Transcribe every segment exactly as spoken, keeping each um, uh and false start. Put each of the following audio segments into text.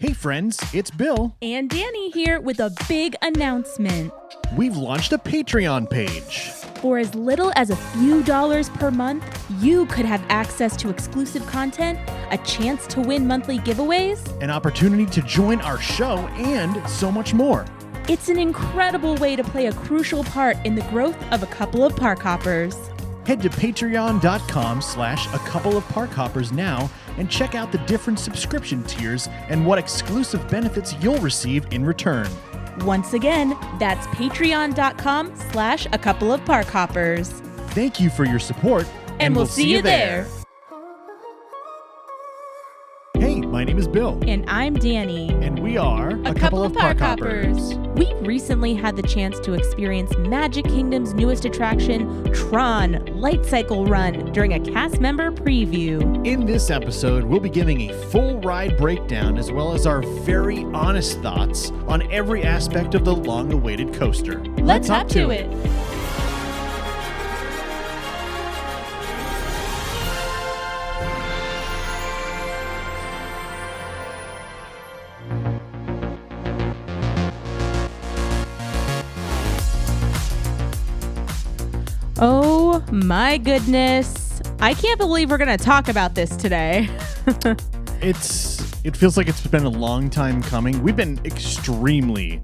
Hey friends, it's Bill and Danny here with a big announcement. We've launched a Patreon page. For as little as a few dollars per month, you could have access to exclusive content, a chance to win monthly giveaways, an opportunity to join our show, and so much more. It's an incredible way to play a crucial part in the growth of a couple of park hoppers. Head to patreon.com slash a couple of park hoppers now and check out the different subscription tiers and what exclusive benefits you'll receive in return. Once again, that's patreon.com slash a couple of park hoppers. Thank you for your support, and, and we'll, we'll see you there. there. Hey, my name is Bill. And I'm Danny. And we are a, a couple, couple of park, park hoppers. hoppers. We've recently had the chance to experience Magic Kingdom's newest attraction, Tron Light Cycle Run, during a cast member preview. In this episode, we'll be giving a full ride breakdown as well as our very honest thoughts on every aspect of the long-awaited coaster. Let's, Let's hop, hop to, to it. it. Oh my goodness. I can't believe we're going to talk about this today. it's it feels like it's been a long time coming. We've been extremely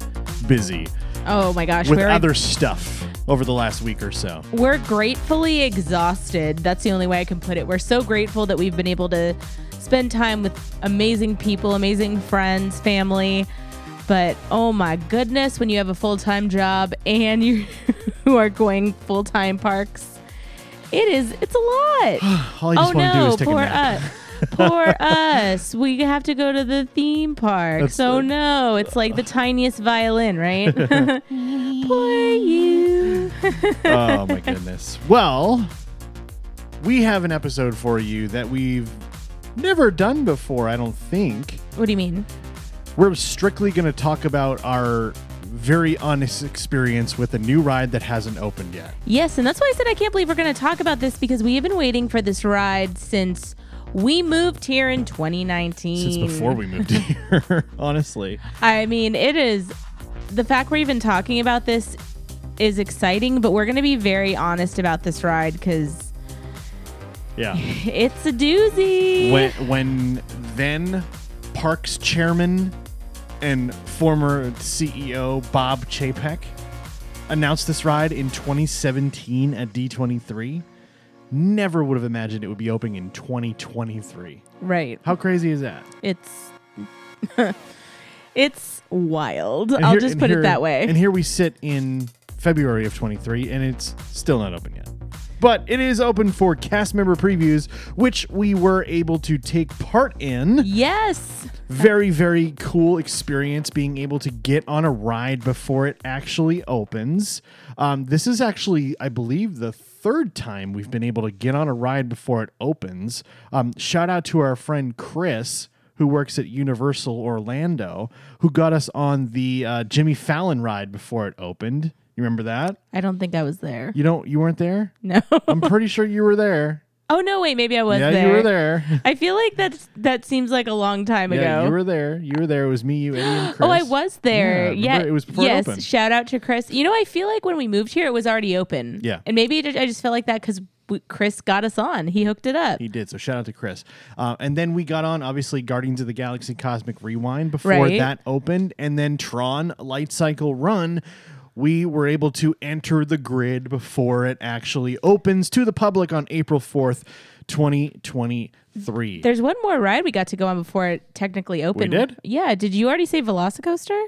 busy. Oh my gosh, with we're other ex- stuff over the last week or so. We're gratefully exhausted. That's the only way I can put it. We're so grateful that we've been able to spend time with amazing people, amazing friends, family. But oh my goodness, when you have a full-time job and you who are going full-time parks, it is, it's a lot. All I just oh want no, to do is take poor a nap. Us. Poor us. We have to go to the theme park. That's so like, no, it's like the tiniest violin, right? Poor you. Oh my goodness. Well, we have an episode for you that we've never done before, I don't think. What do you mean? We're strictly going to talk about our very honest experience with a new ride that hasn't opened yet. Yes, and that's why I said I can't believe we're going to talk about this, because we have been waiting for this ride since we moved here in twenty nineteen. Since before we moved here, honestly. I mean, it is... The fact we're even talking about this is exciting, but we're going to be very honest about this ride because... Yeah. It's a doozy. When, when then Parks chairman... and former C E O Bob Chapek announced this ride in twenty seventeen at D twenty-three. Never would have imagined it would be opening in twenty twenty-three. Right. How crazy is that? It's it's wild. And I'll here, just put here, it that way. And here we sit in February of twenty-three, and it's still not open yet. But it is open for cast member previews, which we were able to take part in. Yes. Very, very cool experience being able to get on a ride before it actually opens. Um, this is actually, I believe, the third time we've been able to get on a ride before it opens. Um, shout out to our friend Chris, who works at Universal Orlando, who got us on the uh, Jimmy Fallon ride before it opened. You remember that? I don't think I was there. You don't? You weren't there? No. I'm pretty sure you were there. Oh, no, wait. Maybe I was yeah, there. Yeah, you were there. I feel like that's, that seems like a long time yeah, ago. Yeah, you were there. You were there. It was me, you, Eddie, and Chris. Oh, I was there. Yeah. yeah. It was before yes, it opened. Yes, shout out to Chris. You know, I feel like when we moved here, it was already open. Yeah. And maybe it, I just feel like that because Chris got us on. He hooked it up. He did. So shout out to Chris. Uh, and then we got on, obviously, Guardians of the Galaxy Cosmic Rewind before right. that opened. And then Tron Light Cycle Run. We were able to enter the grid before it actually opens to the public on April fourth, twenty twenty-three. There's one more ride we got to go on before it technically opened. We did? Yeah. Did you already say Velocicoaster?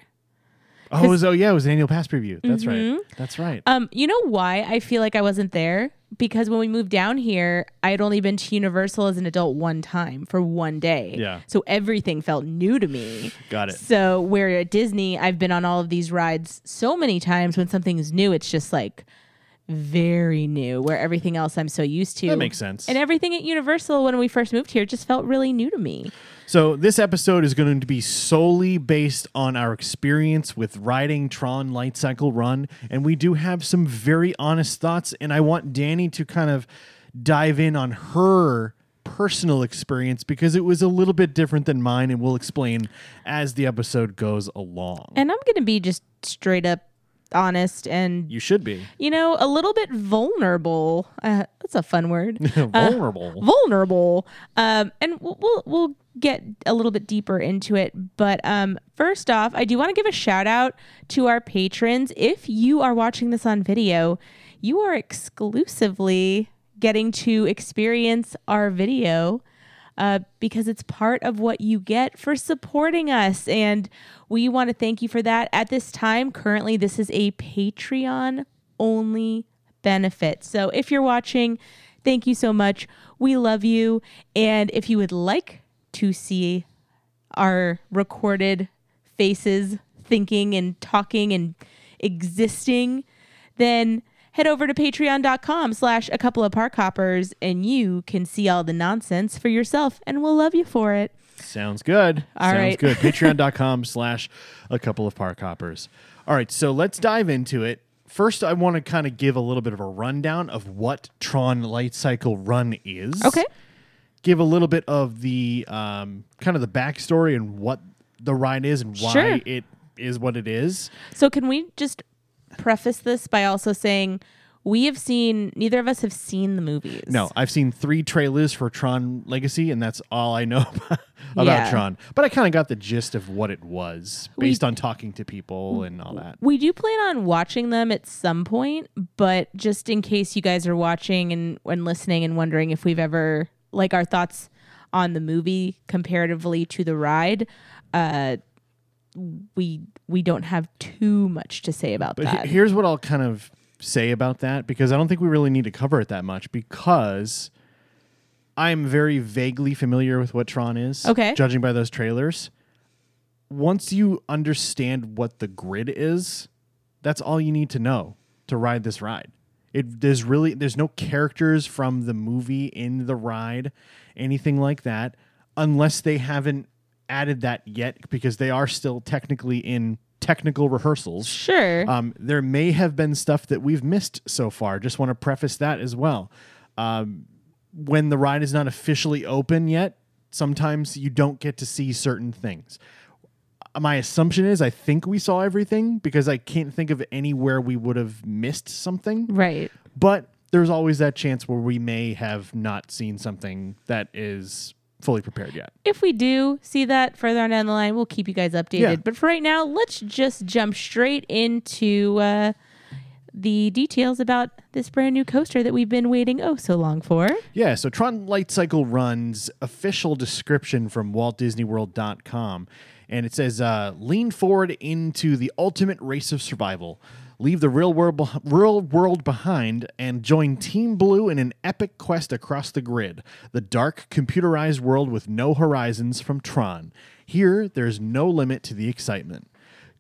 Oh, it was, oh yeah. It was an annual pass preview. That's mm-hmm. right. That's right. Um, you know why I feel like I wasn't there? Because when we moved down here, I had only been to Universal as an adult one time for one day. Yeah. So everything felt new to me. Got it. So where at Disney, I've been on all of these rides so many times. When something is new, it's just like very new, where everything else I'm so used to. That makes sense. And everything at Universal when we first moved here just felt really new to me. So this episode is going to be solely based on our experience with riding Tron Light Cycle Run, and we do have some very honest thoughts, and I want Danny to kind of dive in on her personal experience because it was a little bit different than mine, and we'll explain as the episode goes along. And I'm going to be just straight up honest, and you should be, you know, a little bit vulnerable. Uh, that's a fun word. vulnerable, uh, vulnerable. Um, and we'll, we'll we'll get a little bit deeper into it. But um, first off, I do want to give a shout out to our patrons. If you are watching this on video, you are exclusively getting to experience our video. Uh, because it's part of what you get for supporting us. And we want to thank you for that. At this time, currently, this is a Patreon-only benefit. So if you're watching, thank you so much. We love you. And if you would like to see our recorded faces thinking and talking and existing, then head over to patreon.com slash a couple of park hoppers and you can see all the nonsense for yourself, and we'll love you for it. Sounds good. All Sounds right. good. Patreon.com slash a couple of park hoppers. All right, so let's dive into it. First, I want to kind of give a little bit of a rundown of what Tron Light Cycle Run is. Okay. Give a little bit of the um, kind of the backstory and what the ride is and why sure. it is what it is. So can we just preface this by also saying we have seen, neither of us have seen the movies. No, I've seen three trailers for Tron Legacy, and that's all I know about, about yeah. Tron. But I kind of got the gist of what it was based we, on talking to people and all that. We do plan on watching them at some point, but just in case you guys are watching and, and listening and wondering if we've ever, like, our thoughts on the movie comparatively to the ride, uh, we we don't have too much to say about but that. Here's what I'll kind of say about that, because I don't think we really need to cover it that much, because I'm very vaguely familiar with what Tron is, okay, judging by those trailers. Once you understand what the grid is, that's all you need to know to ride this ride. It, there's really there's no characters from the movie in the ride, anything like that, unless they haven't added that yet, because they are still technically in technical rehearsals. Sure. Um, there may have been stuff that we've missed so far. Just want to preface that as well. Um, when the ride is not officially open yet, sometimes you don't get to see certain things. My assumption is I think we saw everything, because I can't think of anywhere we would have missed something. Right. But there's always that chance where we may have not seen something that is fully prepared yet. If we do see that further on down the line, we'll keep you guys updated. Yeah. But for right now, let's just jump straight into uh, the details about this brand new coaster that we've been waiting oh so long for. Yeah, so Tron Light Cycle Run's official description from Walt Disney World dot com, and it says, uh, lean forward into the ultimate race of survival. Leave the real world, real world behind and join Team Blue in an epic quest across the grid, the dark, computerized world with no horizons from Tron. Here, there's no limit to the excitement.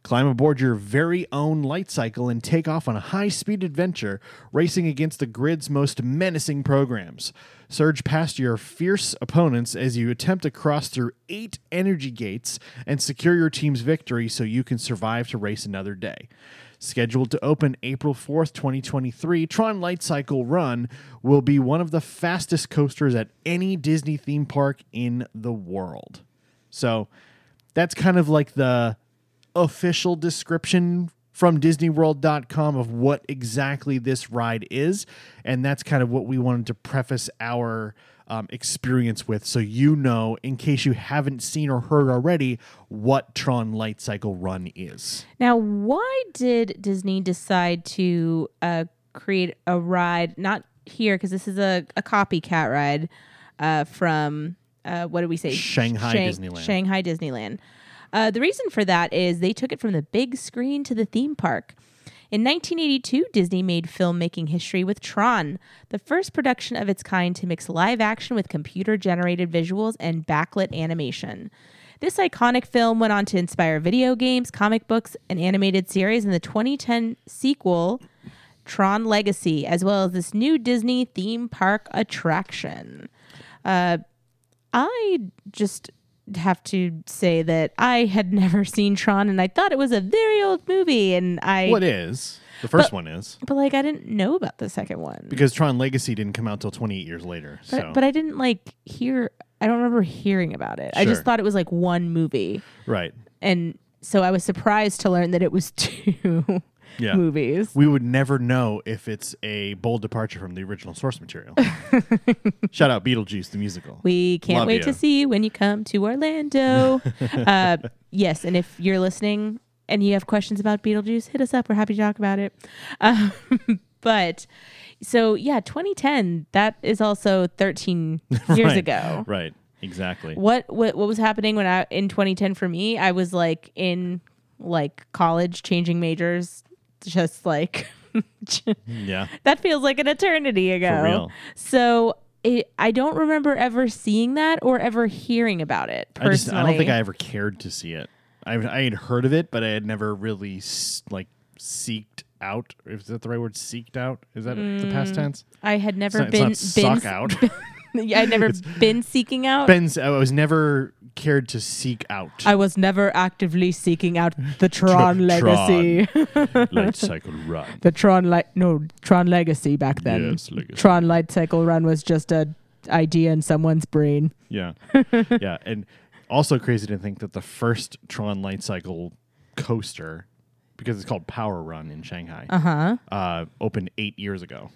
Climb aboard your very own light cycle and take off on a high-speed adventure, racing against the grid's most menacing programs. Surge past your fierce opponents as you attempt to cross through eight energy gates and secure your team's victory so you can survive to race another day. Scheduled to open April fourth, twenty twenty-three, Tron Light Cycle Run will be one of the fastest coasters at any Disney theme park in the world. So that's kind of like the official description from Disney World dot com of what exactly this ride is. And that's kind of what we wanted to preface our um, experience with, so you know, in case you haven't seen or heard already, what Tron Light Cycle Run is. Now, why did Disney decide to uh, create a ride, not here, because this is a, a copycat ride uh, from, uh, what did we say? Shanghai Shang- Disneyland. Shanghai Disneyland. Uh, the reason for that is they took it from the big screen to the theme park. In nineteen eighty-two, Disney made filmmaking history with Tron, the first production of its kind to mix live action with computer-generated visuals and backlit animation. This iconic film went on to inspire video games, comic books, an animated series, and the twenty ten sequel, Tron Legacy, as well as this new Disney theme park attraction. Uh, I just have to say that I had never seen Tron, and I thought it was a very old movie, and I... What is? The first but, one is. But, like, I didn't know about the second one. Because Tron Legacy didn't come out until twenty-eight years later. But, so. but I didn't, like, hear... I don't remember hearing about it. Sure. I just thought it was, like, one movie. Right. And so I was surprised to learn that it was two yeah. movies. We would never know if it's a bold departure from the original source material. Shout out Beetlejuice, the musical. We can't Love wait you. to see you when you come to Orlando. uh, yes, and if you're listening... and you have questions about Beetlejuice, hit us up. We're happy to talk about it. Um, but so, yeah, twenty ten, that is also thirteen years right, ago. Right. Exactly. What, what what was happening when I in twenty ten for me, I was like in like college, changing majors, just like, yeah, that feels like an eternity ago. For real. So it, I don't remember ever seeing that or ever hearing about it personally. I, just, I don't think I ever cared to see it. I had heard of it, but I had never really like seeked out. Is that the right word? Seeked out? Is that mm, the past tense? I had never it's been, it's not been suck out. Been, yeah, I'd never it's been seeking out. Been, I was never cared to seek out. I was never actively seeking out the Tron Tr- Legacy. Tron Light Cycle Run. The Tron Light no Tron Legacy back then. Yes, Legacy. Tron Light Cycle Run was just a idea in someone's brain. Yeah, yeah, and. Also crazy to think that the first Tron Light Cycle coaster, because it's called Power Run in Shanghai, uh-huh. uh, opened eight years ago.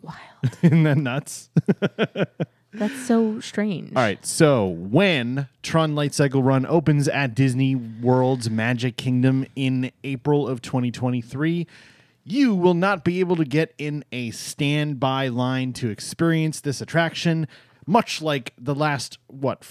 Wild. Isn't that nuts? That's so strange. All right. So when Tron Light Cycle Run opens at Disney World's Magic Kingdom in April of twenty twenty-three, you will not be able to get in a standby line to experience this attraction, much like the last, what,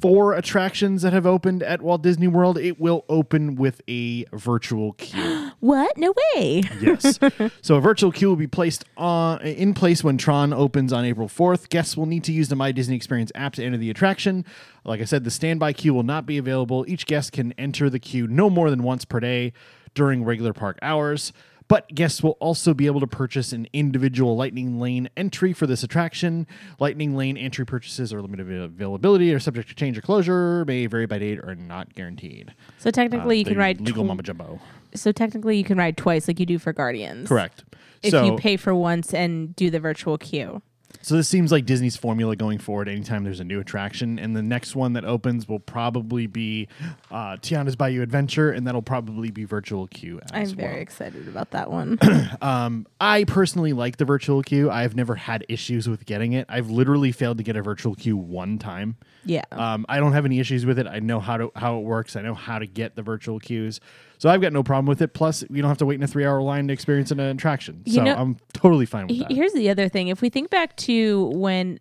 four attractions that have opened at Walt Disney World. It will open with a virtual queue. What? No way. Yes. So a virtual queue will be placed on, in place when Tron opens on April fourth. Guests will need to use the My Disney Experience app to enter the attraction. Like I said, the standby queue will not be available. Each guest can enter the queue no more than once per day during regular park hours. But guests will also be able to purchase an individual Lightning Lane entry for this attraction. Lightning Lane entry purchases are limited availability, are subject to change or closure, may vary by date, are not guaranteed. So technically, uh, you can ride legal tw- mama jumbo. So technically, you can ride twice, like you do for Guardians. Correct. If so, you pay for once and do the virtual queue. So this seems like Disney's formula going forward. Anytime there's a new attraction, and the next one that opens will probably be uh, Tiana's Bayou Adventure, and that'll probably be virtual queue. As I'm very well. excited about that one. um, I personally like the virtual queue. I've never had issues with getting it. I've literally failed to get a virtual queue one time. Yeah. Um, I don't have any issues with it. I know how to how it works. I know how to get the virtual queues. So I've got no problem with it. Plus, you don't have to wait in a three-hour line to experience an attraction. So you know, I'm totally fine with that. Here's the other thing. If we think back to when,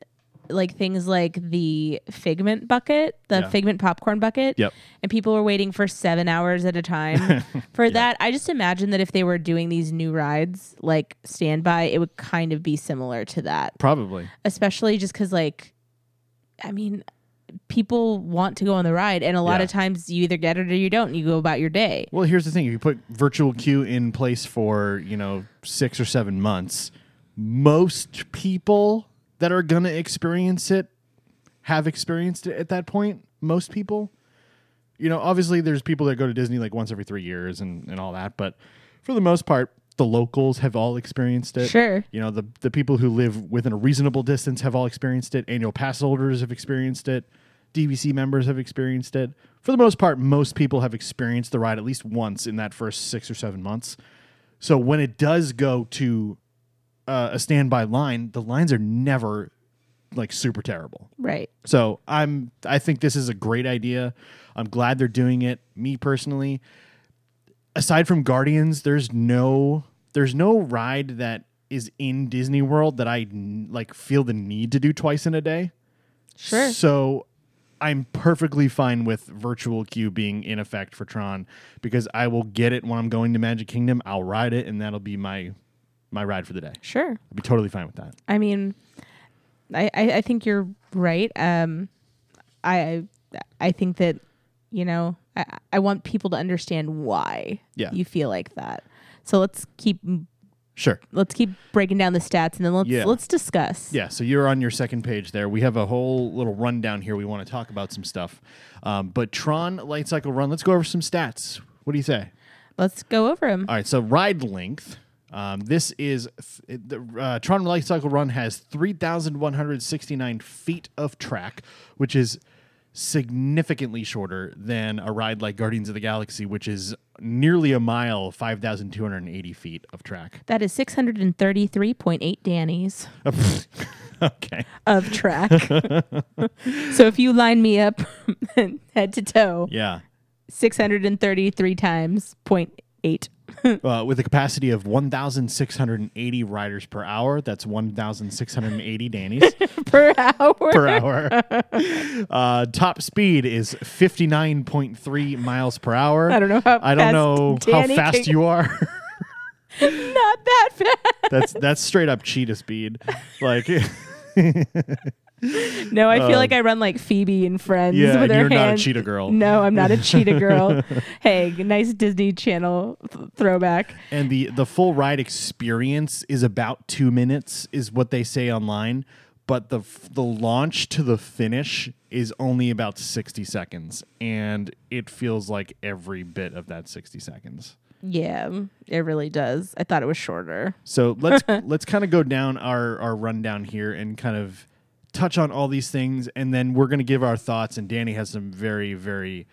like, things like the Figment bucket, the yeah. Figment popcorn bucket, yep. and people were waiting for seven hours at a time for yeah. that, I just imagine that if they were doing these new rides, like, standby, it would kind of be similar to that. Probably. Especially just because, like, I mean... people want to go on the ride, and a lot yeah. of times you either get it or you don't, and you go about your day. Well, here's the thing. If you put virtual queue in place for, you know, six or seven months, most people that are going to experience it have experienced it at that point. Most people. You know, obviously there's people that go to Disney like once every three years and, and all that, but for the most part, the locals have all experienced it. Sure. You know, the, the people who live within a reasonable distance have all experienced it. Annual pass holders have experienced it. D V C members have experienced it. For the most part, most people have experienced the ride at least once in that first six or seven months. So when it does go to uh, a standby line, the lines are never like super terrible. Right. So I'm, I think this is a great idea. I'm glad they're doing it. Me personally, aside from Guardians, there's no, there's no ride that is in Disney World that I like feel the need to do twice in a day. Sure. So I'm perfectly fine with virtual queue being in effect for Tron, because I will get it when I'm going to Magic Kingdom. I'll ride it, and that'll be my my ride for the day. Sure. I'll be totally fine with that. I mean, I, I, I think you're right. Um, I I think that, you know, I, I want people to understand why yeah. you feel like that. So let's keep... Sure. Let's keep breaking down the stats, and then let's yeah. let's discuss. Yeah, so you're on your second page there. We have a whole little rundown here. We want to talk about some stuff. Um, but Tron Light Cycle Run, let's go over some stats. What do you say? Let's go over them. All right, so ride length. Um, this is th- the uh, Tron Lifecycle Run has three thousand one hundred sixty-nine feet of track, which is significantly shorter than a ride like Guardians of the Galaxy, which is nearly a mile, five thousand two hundred eighty feet of track. That is six hundred thirty-three point eight Dannies. Okay. Of track. So if you line me up head to toe, yeah, six hundred thirty-three times point eight. Uh, with a capacity of one thousand six hundred eighty riders per hour. That's one thousand six hundred eighty Dannies. per hour. Per hour. Uh, top speed is fifty-nine point three miles per hour. I don't know how I don't know Danny how fast can... you are. Not that fast. That's that's straight up cheetah speed. Like No, I feel um, like I run like Phoebe and Friends. Yeah, with and you're hands. Not a cheetah girl. No, I'm not a cheetah girl. Hey, nice Disney Channel th- throwback. And the, the full ride experience is about two minutes, is what they say online. But the the launch to the finish is only about sixty seconds, and it feels like every bit of that sixty seconds. Yeah, it really does. I thought it was shorter. So let's let's kind of go down our our rundown here and kind of touch on all these things, and then we're going to give our thoughts, and Danny has some very, very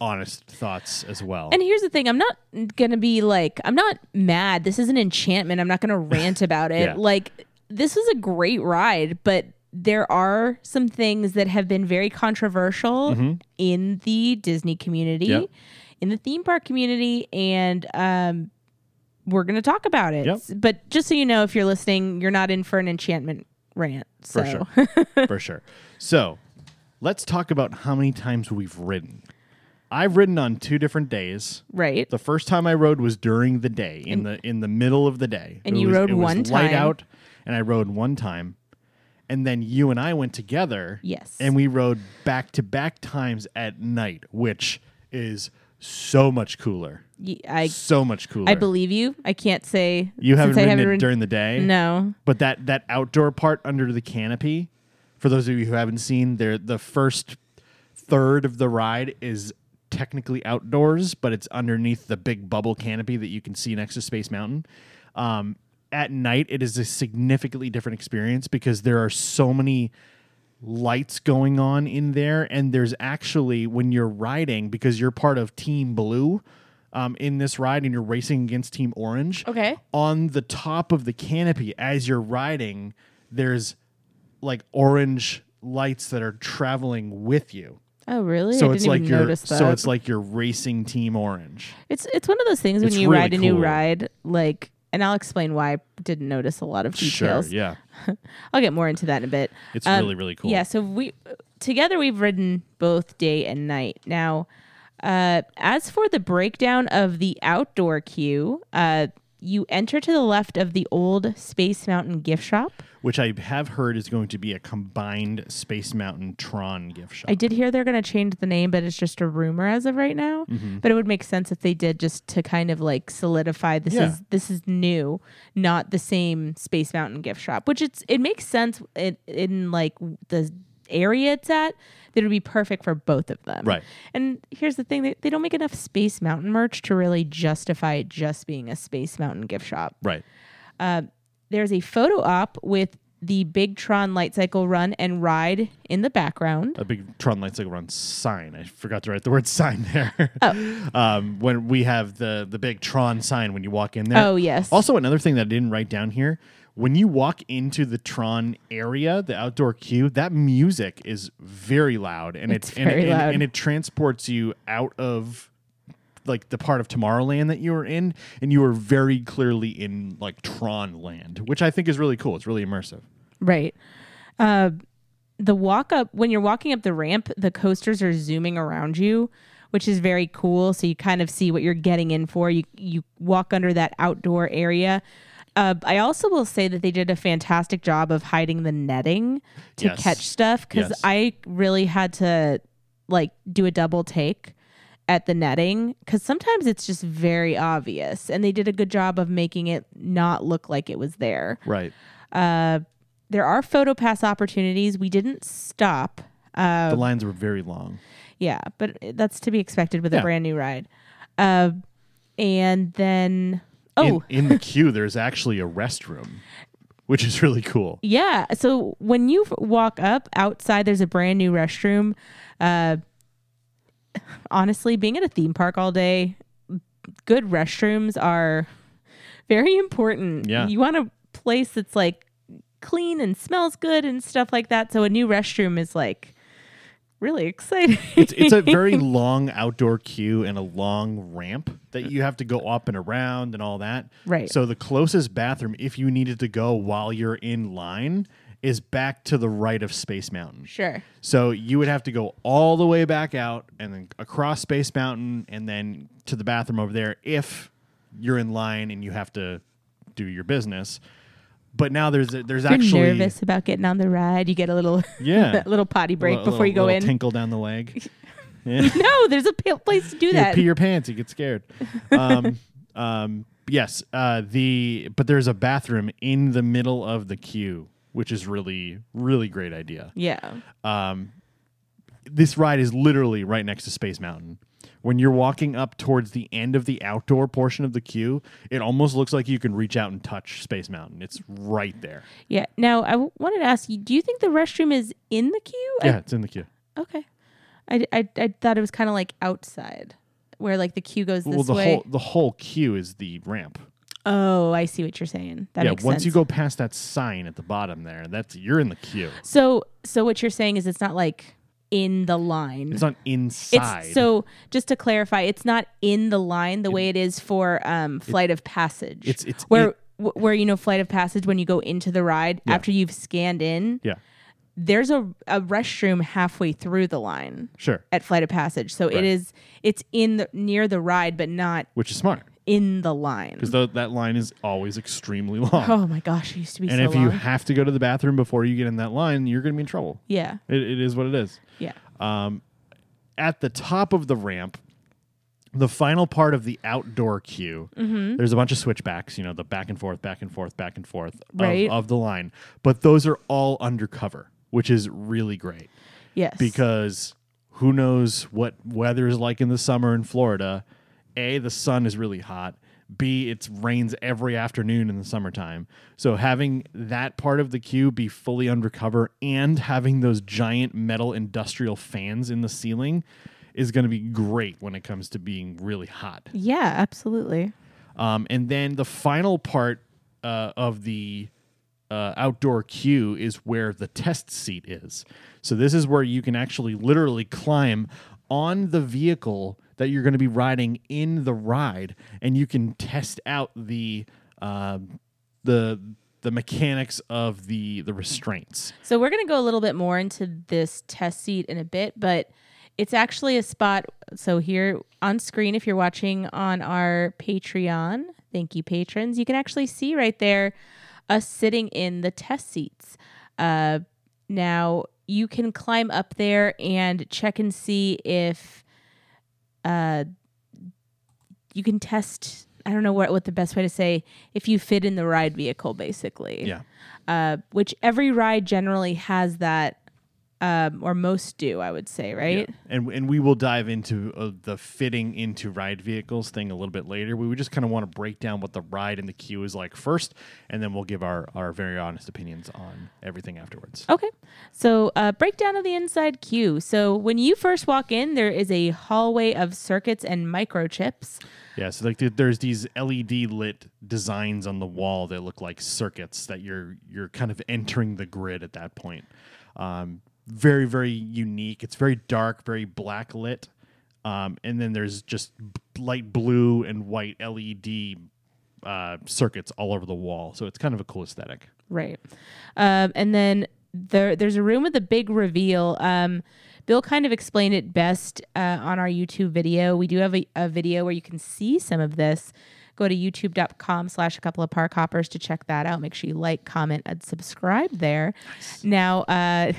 honest thoughts as well. And here's the thing. I'm not going to be like, I'm not mad. This is an enchantment. I'm not going to rant about it. Yeah. Like, this is a great ride, but there are some things that have been very controversial mm-hmm. in the Disney community, yep. in the theme park community, and um, we're going to talk about it. Yep. But just so you know, if you're listening, you're not in for an enchantment rant. So. For sure. For sure. So let's talk about how many times we've ridden. I've ridden on two different days. Right. The first time I rode was during the day, in and, the in the middle of the day. And it you was, rode it one was time. Light out, and I rode one time. And then you and I went together. Yes. And we rode back to back times at night, which is so much cooler. I, so much cooler. I believe you. I can't say you haven't ridden haven't it rid- during the day. No, but that that outdoor part under the canopy, for those of you who haven't seen, there the first third of the ride is technically outdoors, but it's underneath the big bubble canopy that you can see next to Space Mountain. Um, at night, it is a significantly different experience because there are so many lights going on in there, and there's actually when you're riding because you're part of Team Blue. Um, in this ride, and you're racing against Team Orange. Okay. On the top of the canopy, as you're riding, there's like orange lights that are traveling with you. Oh, really? So I it's didn't like even you're that. So it's like you're racing Team Orange. It's it's one of those things when it's you really ride a cool. new ride, like, and I'll explain why I didn't notice a lot of details. Sure. Yeah. I'll get more into that in a bit. It's um, really really cool. Yeah. So we together we've ridden both day and night now. Uh, as for the breakdown of the outdoor queue, uh, you enter to the left of the old Space Mountain gift shop. Which I have heard is going to be a combined Space Mountain Tron gift shop. I did hear they're going to change the name, but it's just a rumor as of right now. Mm-hmm. But it would make sense if they did, just to kind of like solidify this yeah. is this is new, not the same Space Mountain gift shop. Which it's it makes sense in, in like the area it's at, that would be perfect for both of them. Right. And here's the thing, they, they don't make enough Space Mountain merch to really justify it just being a Space Mountain gift shop. Right. Uh, there's a photo op with the big Tron Lightcycle Run and ride in the background. A big Tron Lightcycle Run sign. I forgot to write the word sign there. Oh. um, when we have the, the big Tron sign when you walk in there. Oh, yes. Also, another thing that I didn't write down here, when you walk into the Tron area, the outdoor queue, that music is very loud, and it's, it's very and, loud. And, and it transports you out of like the part of Tomorrowland that you were in, and you were very clearly in like Tron Land, which I think is really cool. It's really immersive. Right. Uh, the walk up, when you're walking up the ramp, the coasters are zooming around you, which is very cool. So you kind of see what you're getting in for. You you walk under that outdoor area. Uh, I also will say that they did a fantastic job of hiding the netting to yes. catch stuff, because yes. I really had to like do a double take at the netting, because sometimes it's just very obvious, and they did a good job of making it not look like it was there. Right. Uh, there are photo pass opportunities. We didn't stop. Uh, the lines were very long. Yeah, but that's to be expected with yeah. a brand new ride. Uh, and then Oh. In, in the queue, there's actually a restroom, which is really cool. Yeah. So when you walk up outside, there's a brand new restroom. Uh, honestly, being at a theme park all day, good restrooms are very important. Yeah. You want a place that's like clean and smells good and stuff like that. So a new restroom is like really exciting. It's, it's a very long outdoor queue and a long ramp that you have to go up and around and all that. Right. So the closest bathroom, if you needed to go while you're in line, is back to the right of Space Mountain. Sure. So you would have to go all the way back out and then across Space Mountain and then to the bathroom over there if you're in line and you have to do your business. But now there's there's You're actually nervous about getting on the ride. You get a little yeah a little potty break a little, before you go in. Tinkle down the leg. Yeah. No, there's a place to do that. You pee your pants. You get scared. Um, um, yes. Uh, the but there's a bathroom in the middle of the queue, which is really really great idea. Yeah. Um, this ride is literally right next to Space Mountain. When you're walking up towards the end of the outdoor portion of the queue, it almost looks like you can reach out and touch Space Mountain. It's right there. Yeah. Now, I w- wanted to ask you, do you think the restroom is in the queue? Yeah, I, it's in the queue. Okay. I, I, I thought it was kind of like outside where like the queue goes this well, the way. Whole, the whole queue is the ramp. Oh, I see what you're saying. That yeah, makes sense. Yeah, once you go past that sign at the bottom there, that's you're in the queue. So, so what you're saying is it's not like... in the line. It's on inside. It's, so just to clarify, it's not in the line the it, way it is for um, Flight it, of Passage. It's it's where it, w- where you know Flight of Passage when you go into the ride yeah. after you've scanned in. Yeah. There's a a restroom halfway through the line. Sure. At Flight of Passage, so right. it is it's in the, near the ride, but not which is smart in the line because that line is always extremely long. Oh my gosh, it used to be. And so if long. you have to go to the bathroom before you get in that line, you're going to be in trouble. Yeah. It, it is what it is. Yeah. Um, at the top of the ramp, the final part of the outdoor queue, mm-hmm. there's a bunch of switchbacks, you know, the back and forth, back and forth, back and forth right. of, of the line. But those are all undercover, which is really great. Yes. Because who knows what weather is like in the summer in Florida. A, the sun is really hot. B, it rains every afternoon in the summertime. So having that part of the queue be fully undercover and having those giant metal industrial fans in the ceiling is going to be great when it comes to being really hot. Yeah, absolutely. Um, and then the final part uh, of the uh, outdoor queue is where the test seat is. So this is where you can actually literally climb on the vehicle that you're going to be riding in the ride, and you can test out the uh, the the mechanics of the the restraints. So we're going to go a little bit more into this test seat in a bit, but it's actually a spot. So here on screen, if you're watching on our Patreon, thank you patrons, you can actually see right there us sitting in the test seats. Uh, now you can climb up there and check and see if... Uh, you can test, I don't know what, what the best way to say, if you fit in the ride vehicle, basically. Yeah. Uh, which every ride generally has that, um, or most do, I would say, right? Yeah. And and we will dive into uh, the fitting into ride vehicles thing a little bit later. We would just kind of want to break down what the ride and the queue is like first, and then we'll give our, our very honest opinions on everything afterwards. Okay. So uh, breakdown of the inside queue. So when you first walk in, there is a hallway of circuits and microchips. Yeah, so like th- there's these L E D lit designs on the wall that look like circuits that you're you're kind of entering the grid at that point. Um Very, very unique. It's very dark, very black lit. Um, and then there's just b- light blue and white L E D uh, circuits all over the wall. So it's kind of a cool aesthetic. Right. Um, and then there, there's a room with a big reveal. Um, Bill kind of explained it best uh, on our YouTube video. We do have a, a video where you can see some of this. Go to youtube.com slash a couple of park hoppers to check that out. Make sure you like, comment, and subscribe there. Nice. Now, uh,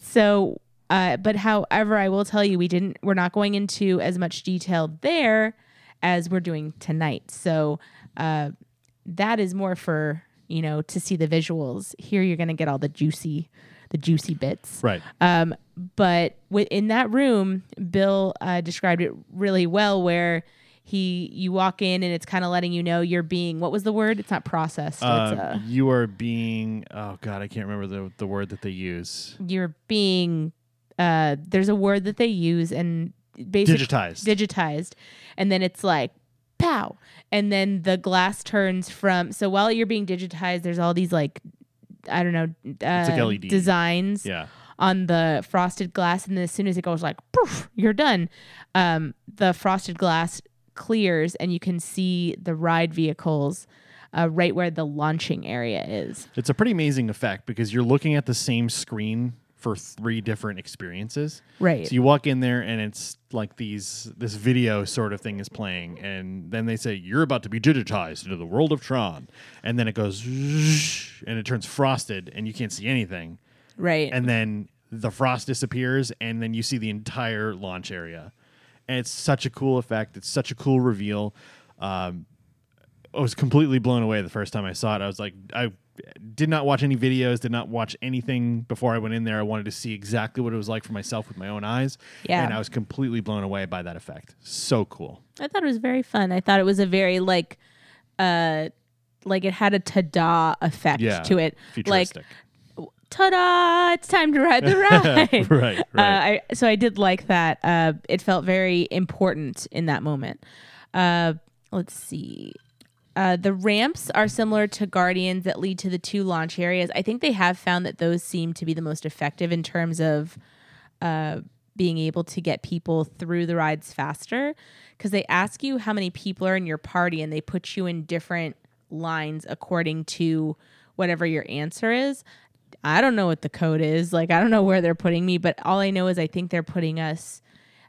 so, uh, but however, I will tell you, we didn't, we're not going into as much detail there as we're doing tonight. So uh, that is more for, you know, to see the visuals. Here you're going to get all the juicy, the juicy bits. Right. Um, but within that room, Bill uh, described it really well where he, you walk in and it's kind of letting you know you're being, what was the word? It's not processed. Uh, it's a, you are being, oh God, I can't remember the, the word that they use. You're being, uh, there's a word that they use and basically digitized, digitized. And then it's like, pow. And then the glass turns from, so while you're being digitized, there's all these like, I don't know, uh, it's like L E D designs yeah. on the frosted glass. And then as soon as it goes like, poof, you're done. Um, the frosted glass clears and you can see the ride vehicles uh, right where the launching area is. It's a pretty amazing effect because you're looking at the same screen for three different experiences. Right. So you walk in there and it's like these this video sort of thing is playing and then they say, you're about to be digitized into the world of Tron. And then it goes and it turns frosted and you can't see anything. Right. And then the frost disappears and then you see the entire launch area. And it's such a cool effect. It's such a cool reveal. Um, I was completely blown away the first time I saw it. I was like, I did not watch any videos, did not watch anything before I went in there. I wanted to see exactly what it was like for myself with my own eyes. Yeah. And I was completely blown away by that effect. So cool. I thought it was very fun. I thought it was a very, like, uh, like it had a ta-da effect yeah, to it. Futuristic. Like, ta-da, it's time to ride the ride. right, right. Uh, I, so I did like that. Uh, it felt very important in that moment. Uh, let's see. Uh, the ramps are similar to Guardians that lead to the two launch areas. I think they have found that those seem to be the most effective in terms of uh, being able to get people through the rides faster because they ask you how many people are in your party and they put you in different lines according to whatever your answer is. I don't know what the code is. Like, I don't know where they're putting me, but all I know is I think they're putting us,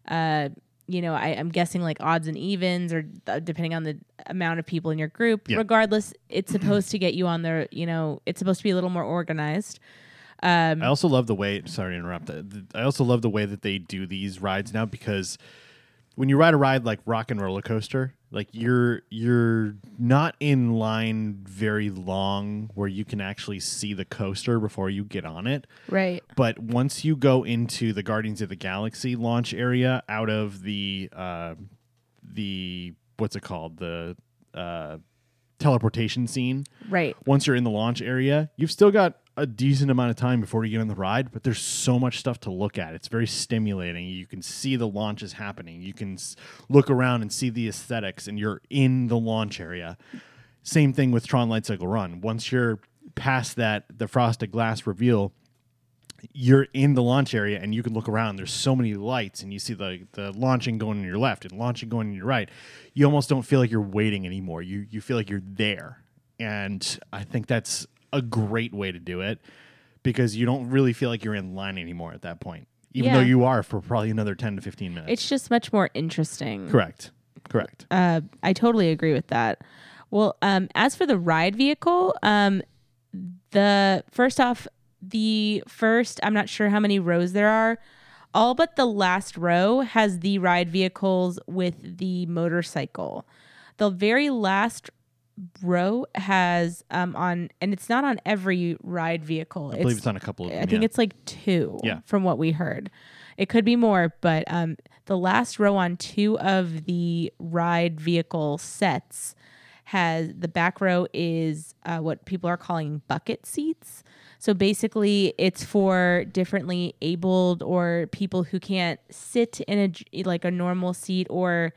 uh, you know, I, I'm guessing like odds and evens or th- depending on the amount of people in your group. Yeah. Regardless, it's supposed to get you on the, you know, it's supposed to be a little more organized. Um, I also love the way, sorry to interrupt. I also love the way that they do these rides now because when you ride a ride like Rock and Roller Coaster, like you're you're not in line very long where you can actually see the coaster before you get on it. Right. But once you go into the Guardians of the Galaxy launch area out of the uh, the what's it called? The uh, teleportation scene. Right. Once you're in the launch area, you've still got a decent amount of time before you get on the ride, but there's so much stuff to look at. It's very stimulating. You can see the launches happening. You can s- look around and see the aesthetics, and you're in the launch area. Same thing with Tron Lightcycle Run. Once you're past that, the frosted glass reveal, you're in the launch area, and you can look around. There's so many lights, and you see the the launching going to your left and launching going to your right. You almost don't feel like you're waiting anymore. You you feel like you're there, and I think that's a great way to do it because you don't really feel like you're in line anymore at that point, even yeah. though you are for probably another ten to fifteen minutes. It's just much more interesting. Correct. Correct. Uh, I totally agree with that. Well, um, as for the ride vehicle, um, the first off the first, I'm not sure how many rows there are. All but the last row has the ride vehicles with the motorcycle. The very last row has um on, and it's not on every ride vehicle. I it's, believe it's on a couple of them. I think yeah. it's like two yeah. from what we heard. It could be more, but um the last row on two of the ride vehicle sets has, the back row is uh, what people are calling bucket seats. So basically it's for differently abled or people who can't sit in a like a normal seat or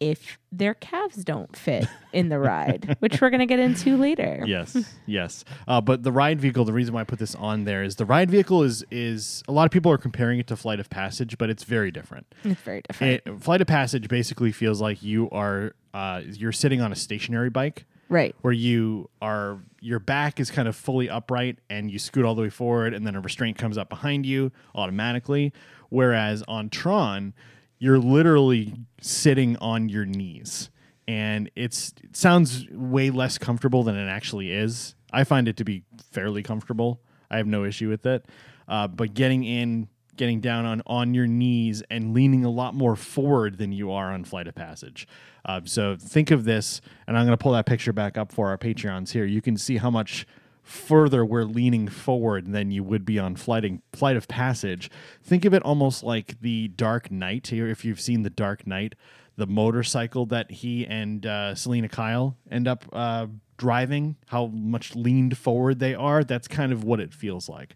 if their calves don't fit in the ride, which we're going to get into later. Yes, yes. Uh, but the ride vehicle, the reason why I put this on there is the ride vehicle is, is a lot of people are comparing it to Flight of Passage, but it's very different. It's very different. It, Flight of Passage basically feels like you are, uh, you're sitting on a stationary bike. Right. Where you are, your back is kind of fully upright and you scoot all the way forward and then a restraint comes up behind you automatically. Whereas on Tron, you're literally sitting on your knees, and it's it sounds way less comfortable than it actually is. I find it to be fairly comfortable. I have no issue with it. Uh, but getting in, getting down on, on your knees and leaning a lot more forward than you are on Flight of Passage. Uh, so think of this, and I'm going to pull that picture back up for our Patreons here. You can see how much further we're leaning forward than you would be on flighting, Flight of Passage. Think of it almost like the Dark Knight here. If you've seen the Dark Knight, the motorcycle that he and uh, Selena Kyle end up uh, driving, how much leaned forward they are, that's kind of what it feels like.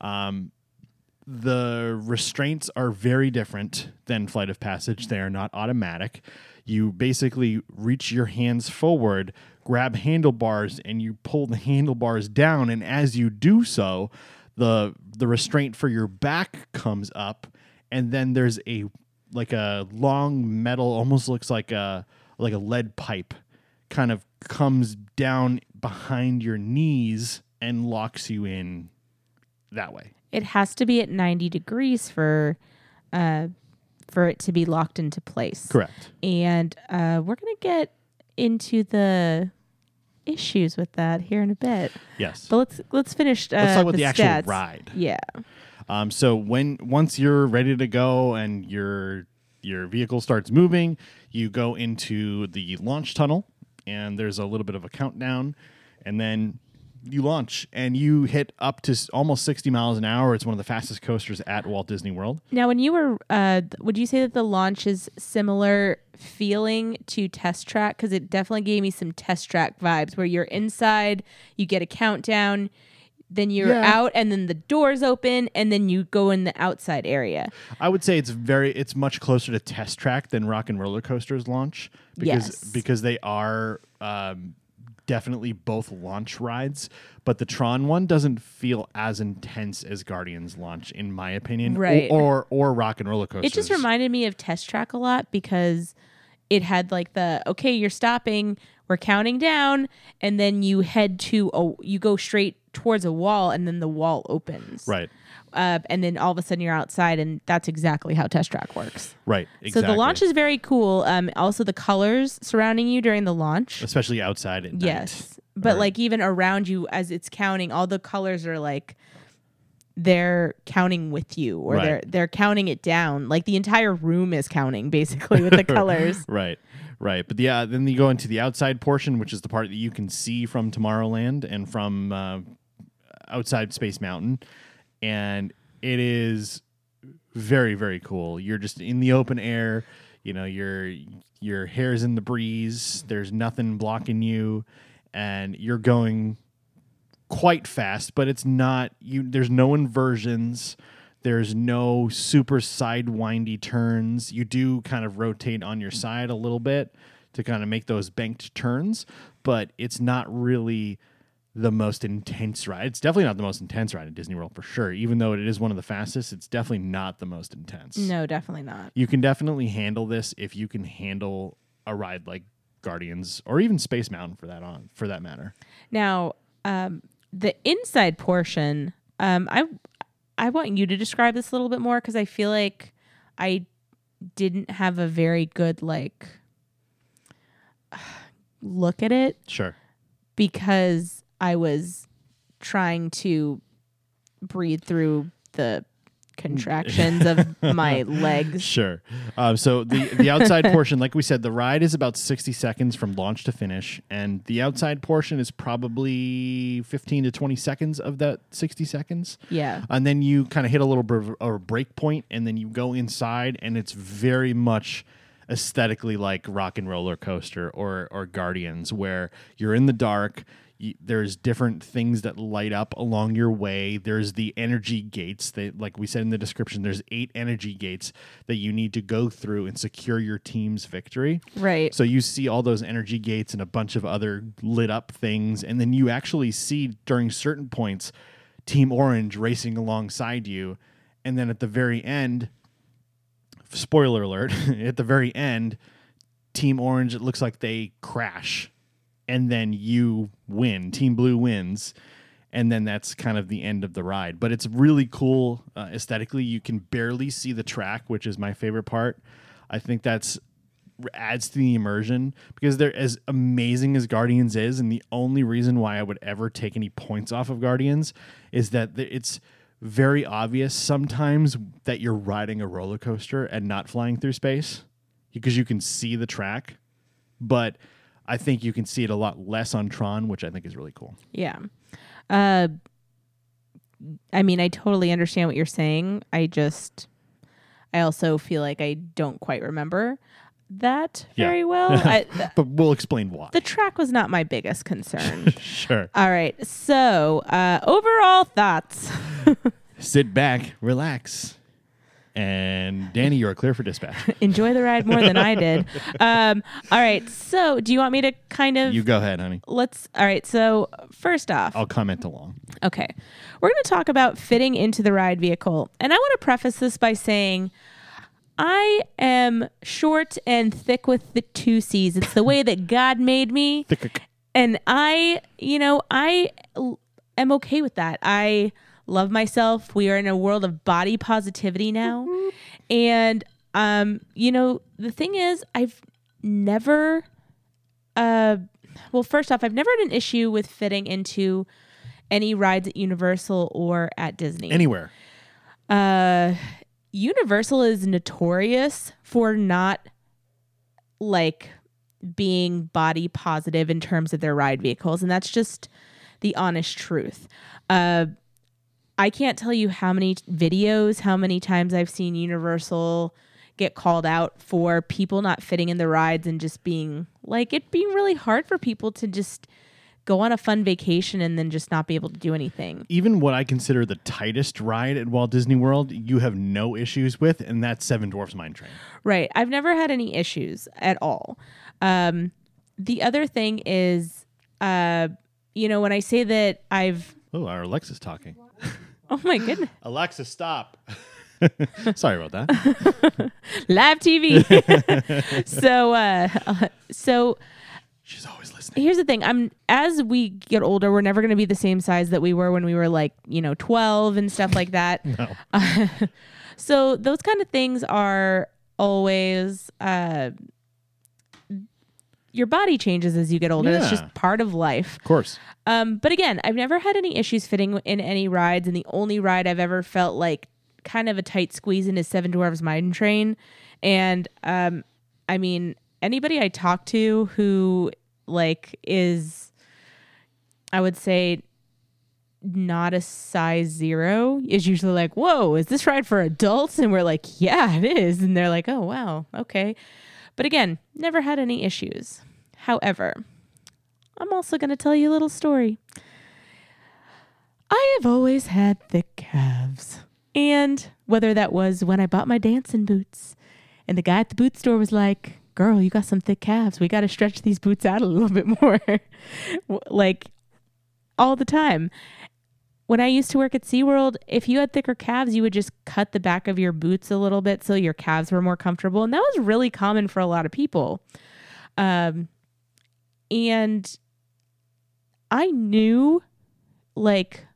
Um, the restraints are very different than Flight of Passage. They are not automatic. You basically reach your hands forward, grab handlebars, and you pull the handlebars down. And as you do so, the the restraint for your back comes up, and then there's a like a long metal, almost looks like a like a lead pipe, kind of comes down behind your knees and locks you in that way. It has to be at ninety degrees for uh, for it to be locked into place. Correct. And uh, we're going to get into the issues with that here in a bit. Yes. But let's let's finish uh, Let's talk about the, the actual stats. Ride. Yeah. Um, so when once you're ready to go and your your vehicle starts moving, you go into the launch tunnel, and there's a little bit of a countdown, and then you launch, and you hit up to almost sixty miles an hour. It's one of the fastest coasters at Walt Disney World. Now, when you were, uh, would you say that the launch is similar feeling to Test Track? Because it definitely gave me some Test Track vibes, where you're inside, you get a countdown, then you're yeah. out, and then the doors open, and then you go in the outside area. I would say it's very, it's much closer to Test Track than Rock and Roller Coaster's launch, because yes. because they are. Um, Definitely both launch rides, but the Tron one doesn't feel as intense as Guardians launch, in my opinion, right. or, or or Rock and Roller Coaster. It just reminded me of Test Track a lot, because it had like the, okay, you're stopping, we're counting down, and then you head to a, you go straight towards a wall, and then the wall opens, right? Uh, and then all of a sudden you're outside, and that's exactly how Test Track works, right? Exactly. So the launch is very cool. Um, also the colors surrounding you during the launch, especially outside. At yes, night. But or, like even around you as it's counting, all the colors are like they're counting with you, or right. they're they're counting it down. Like the entire room is counting basically with the colors, right? Right, but yeah, then you go into the outside portion, which is the part that you can see from Tomorrowland and from uh, outside Space Mountain. And it is very, very cool. You're just in the open air. You know, your your hair's in the breeze. There's nothing blocking you, and you're going quite fast. But it's not you. There's no inversions. There's no super side windy turns. You do kind of rotate on your side a little bit to kind of make those banked turns, but it's not really the most intense ride. It's definitely not the most intense ride at Disney World for sure. Even though it is one of the fastest, it's definitely not the most intense. No, definitely not. You can definitely handle this if you can handle a ride like Guardians or even Space Mountain for that on for that matter. Now, um, the inside portion, um, I I want you to describe this a little bit more, because I feel like I didn't have a very good like look at it. Sure. Because I was trying to breathe through the contractions of my legs. Sure. Um, so the, the outside portion, like we said, the ride is about sixty seconds from launch to finish. And the outside portion is probably fifteen to twenty seconds of that sixty seconds. Yeah. And then you kind of hit a little br- or break point, and then you go inside, and it's very much aesthetically like Rock and Roller Coaster or, or Guardians, where you're in the dark. There's different things that light up along your way. There's the energy gates that, like we said in the description, there's eight energy gates that you need to go through and secure your team's victory. Right. So you see all those energy gates and a bunch of other lit up things. And then you actually see during certain points, Team Orange racing alongside you. And then at the very end, spoiler alert, at the very end, Team Orange, it looks like they crash. And then you win. Team Blue wins. And then that's kind of the end of the ride. But it's really cool uh, aesthetically. You can barely see the track, which is my favorite part. I think that's adds to the immersion, because they're as amazing as Guardians is. And the only reason why I would ever take any points off of Guardians is that it's very obvious sometimes that you're riding a roller coaster and not flying through space, because you can see the track. But I think you can see it a lot less on Tron, which I think is really cool. Yeah. Uh, I mean, I totally understand what you're saying. I just, I also feel like I don't quite remember that very yeah. well. I, th- but we'll explain why. The track was not my biggest concern. Sure. All right. So uh, overall thoughts. Sit back, relax. And Danny, you're clear for dispatch. Enjoy the ride more than I did. Um, all right. So do you want me to kind of... You go ahead, honey. Let's... All right. So first off... I'll comment along. Okay. We're going to talk about fitting into the ride vehicle. And I want to preface this by saying I am short and thick with the two C's. It's the way that God made me. Thick. And I, you know, I am okay with that. I... love myself. We are in a world of body positivity now. And, um, you know, the thing is, I've never, uh, well, first off, I've never had an issue with fitting into any rides at Universal or at Disney. Anywhere. Uh, Universal is notorious for not, like, being body positive in terms of their ride vehicles. And that's just the honest truth. Uh, I can't tell you how many videos, how many times I've seen Universal get called out for people not fitting in the rides and just being like, it'd be really hard for people to just go on a fun vacation and then just not be able to do anything. Even what I consider the tightest ride at Walt Disney World, you have no issues with, and that's Seven Dwarfs Mine Train. Right. I've never had any issues at all. Um, the other thing is, uh, you know, when I say that I've... Oh, our Alexa's talking. Oh, my goodness. Alexa, stop. Sorry about that. Live T V. so, uh, so. She's always listening. Here's the thing. I'm As we get older, we're never going to be the same size that we were when we were like, you know, twelve and stuff like that. No. Uh, so those kind of things are always, uh, your body changes as you get older. Yeah. That's just part of life. Of course. Um, but again, I've never had any issues fitting in any rides. And the only ride I've ever felt like kind of a tight squeeze in is Seven Dwarfs Mine Train. And, um, I mean, anybody I talk to who like is, I would say not a size zero is usually like, whoa, is this ride for adults? And we're like, yeah, it is. And they're like, oh, wow. Okay. But again, never had any issues. However, I'm also going to tell you a little story. I have always had thick calves. And whether that was when I bought my dancing boots and the guy at the boot store was like, girl, you got some thick calves. We got to stretch these boots out a little bit more. Like all the time. When I used to work at SeaWorld, if you had thicker calves, you would just cut the back of your boots a little bit so your calves were more comfortable. And that was really common for a lot of people. Um, and I knew, like,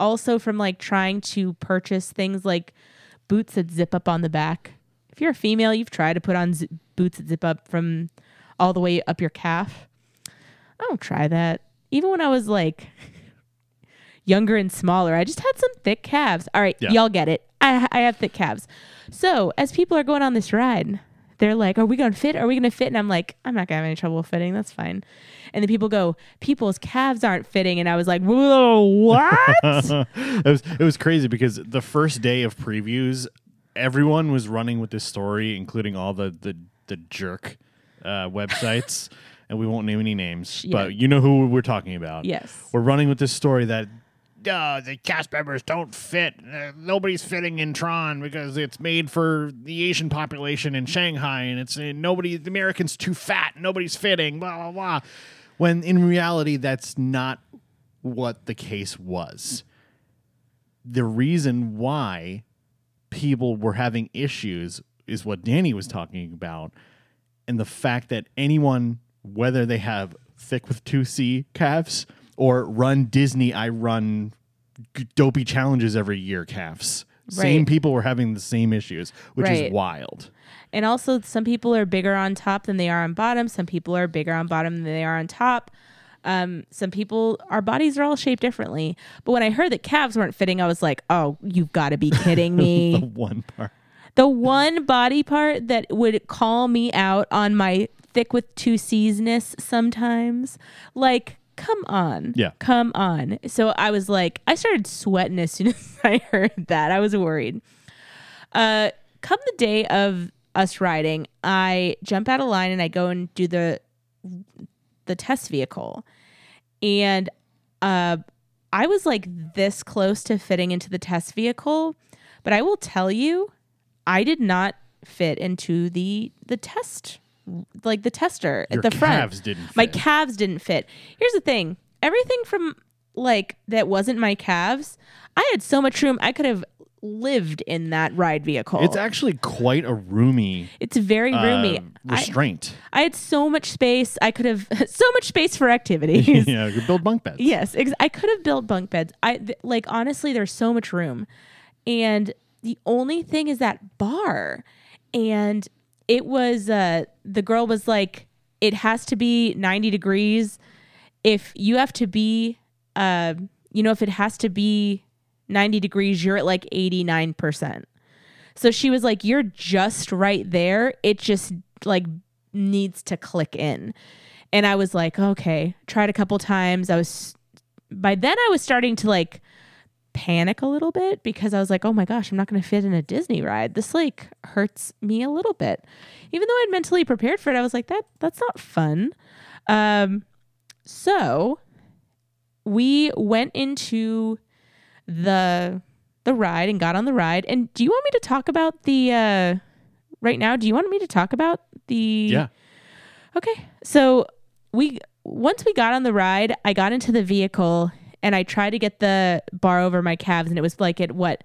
also from, like, trying to purchase things like boots that zip up on the back. If you're a female, you've tried to put on z- boots that zip up from all the way up your calf. I don't try that. Even when I was, like... younger and smaller. I just had some thick calves. All right, yeah. Y'all get it. I, I have thick calves. So as people are going on this ride, they're like, are we going to fit? Are we going to fit? And I'm like, I'm not going to have any trouble fitting. That's fine. And the people go, people's calves aren't fitting. And I was like, whoa, what? it, was, it was crazy because the first day of previews, everyone was running with this story, including all the, the, the jerk uh, websites. And we won't name any names, yeah. But you know who we're talking about. Yes. We're running with this story that... Uh, the cast members don't fit. Uh, nobody's fitting in Tron because it's made for the Asian population in Shanghai, and it's uh, nobody. The Americans too fat. Nobody's fitting. Blah blah blah. When in reality, that's not what the case was. The reason why people were having issues is what Danny was talking about, and the fact that anyone, whether they have thick with two C calves. Or run Disney, I run dopey challenges every year, calves. Right. Same people were having the same issues, which right. is wild. And also, some people are bigger on top than they are on bottom. Some people are bigger on bottom than they are on top. Um, some people, our bodies are all shaped differently. But when I heard that calves weren't fitting, I was like, oh, you've got to be kidding me. The one part. The one body part that would call me out on my thick with two C's-ness sometimes. Like... come on. Yeah. Come on. So I was like, I started sweating as soon as I heard that. I was worried. Uh, come the day of us riding, I jump out of line and I go and do the the test vehicle. And uh, I was like this close to fitting into the test vehicle. But I will tell you, I did not fit into the the test like the tester Your at the front. Calves didn't fit. My calves didn't fit. Here's the thing. Everything from like that wasn't my calves. I had so much room. I could have lived in that ride vehicle. It's actually quite a roomy. It's very roomy. Uh, restraint. I, I had so much space. I could have so much space for activities. Yeah, you could build bunk beds. Yes, ex- I could have built bunk beds. I th- like honestly there's so much room. And the only thing is that bar. And it was, uh, the girl was like, it has to be ninety degrees. If you have to be, uh, you know, if it has to be ninety degrees, you're at like eighty-nine percent. So she was like, you're just right there. It just like needs to click in. And I was like, okay, tried a couple times. I was, by then I was starting to like panic a little bit because I was like, oh my gosh, I'm not going to fit in a Disney ride. This like hurts me a little bit. Even though I'd mentally prepared for it, I was like, that that's not fun. Um, so we went into the the ride and got on the ride. And do you want me to talk about the, uh, right now, do you want me to talk about the... Yeah. Okay. So we once we got on the ride, I got into the vehicle and I tried to get the bar over my calves, and it was like at what,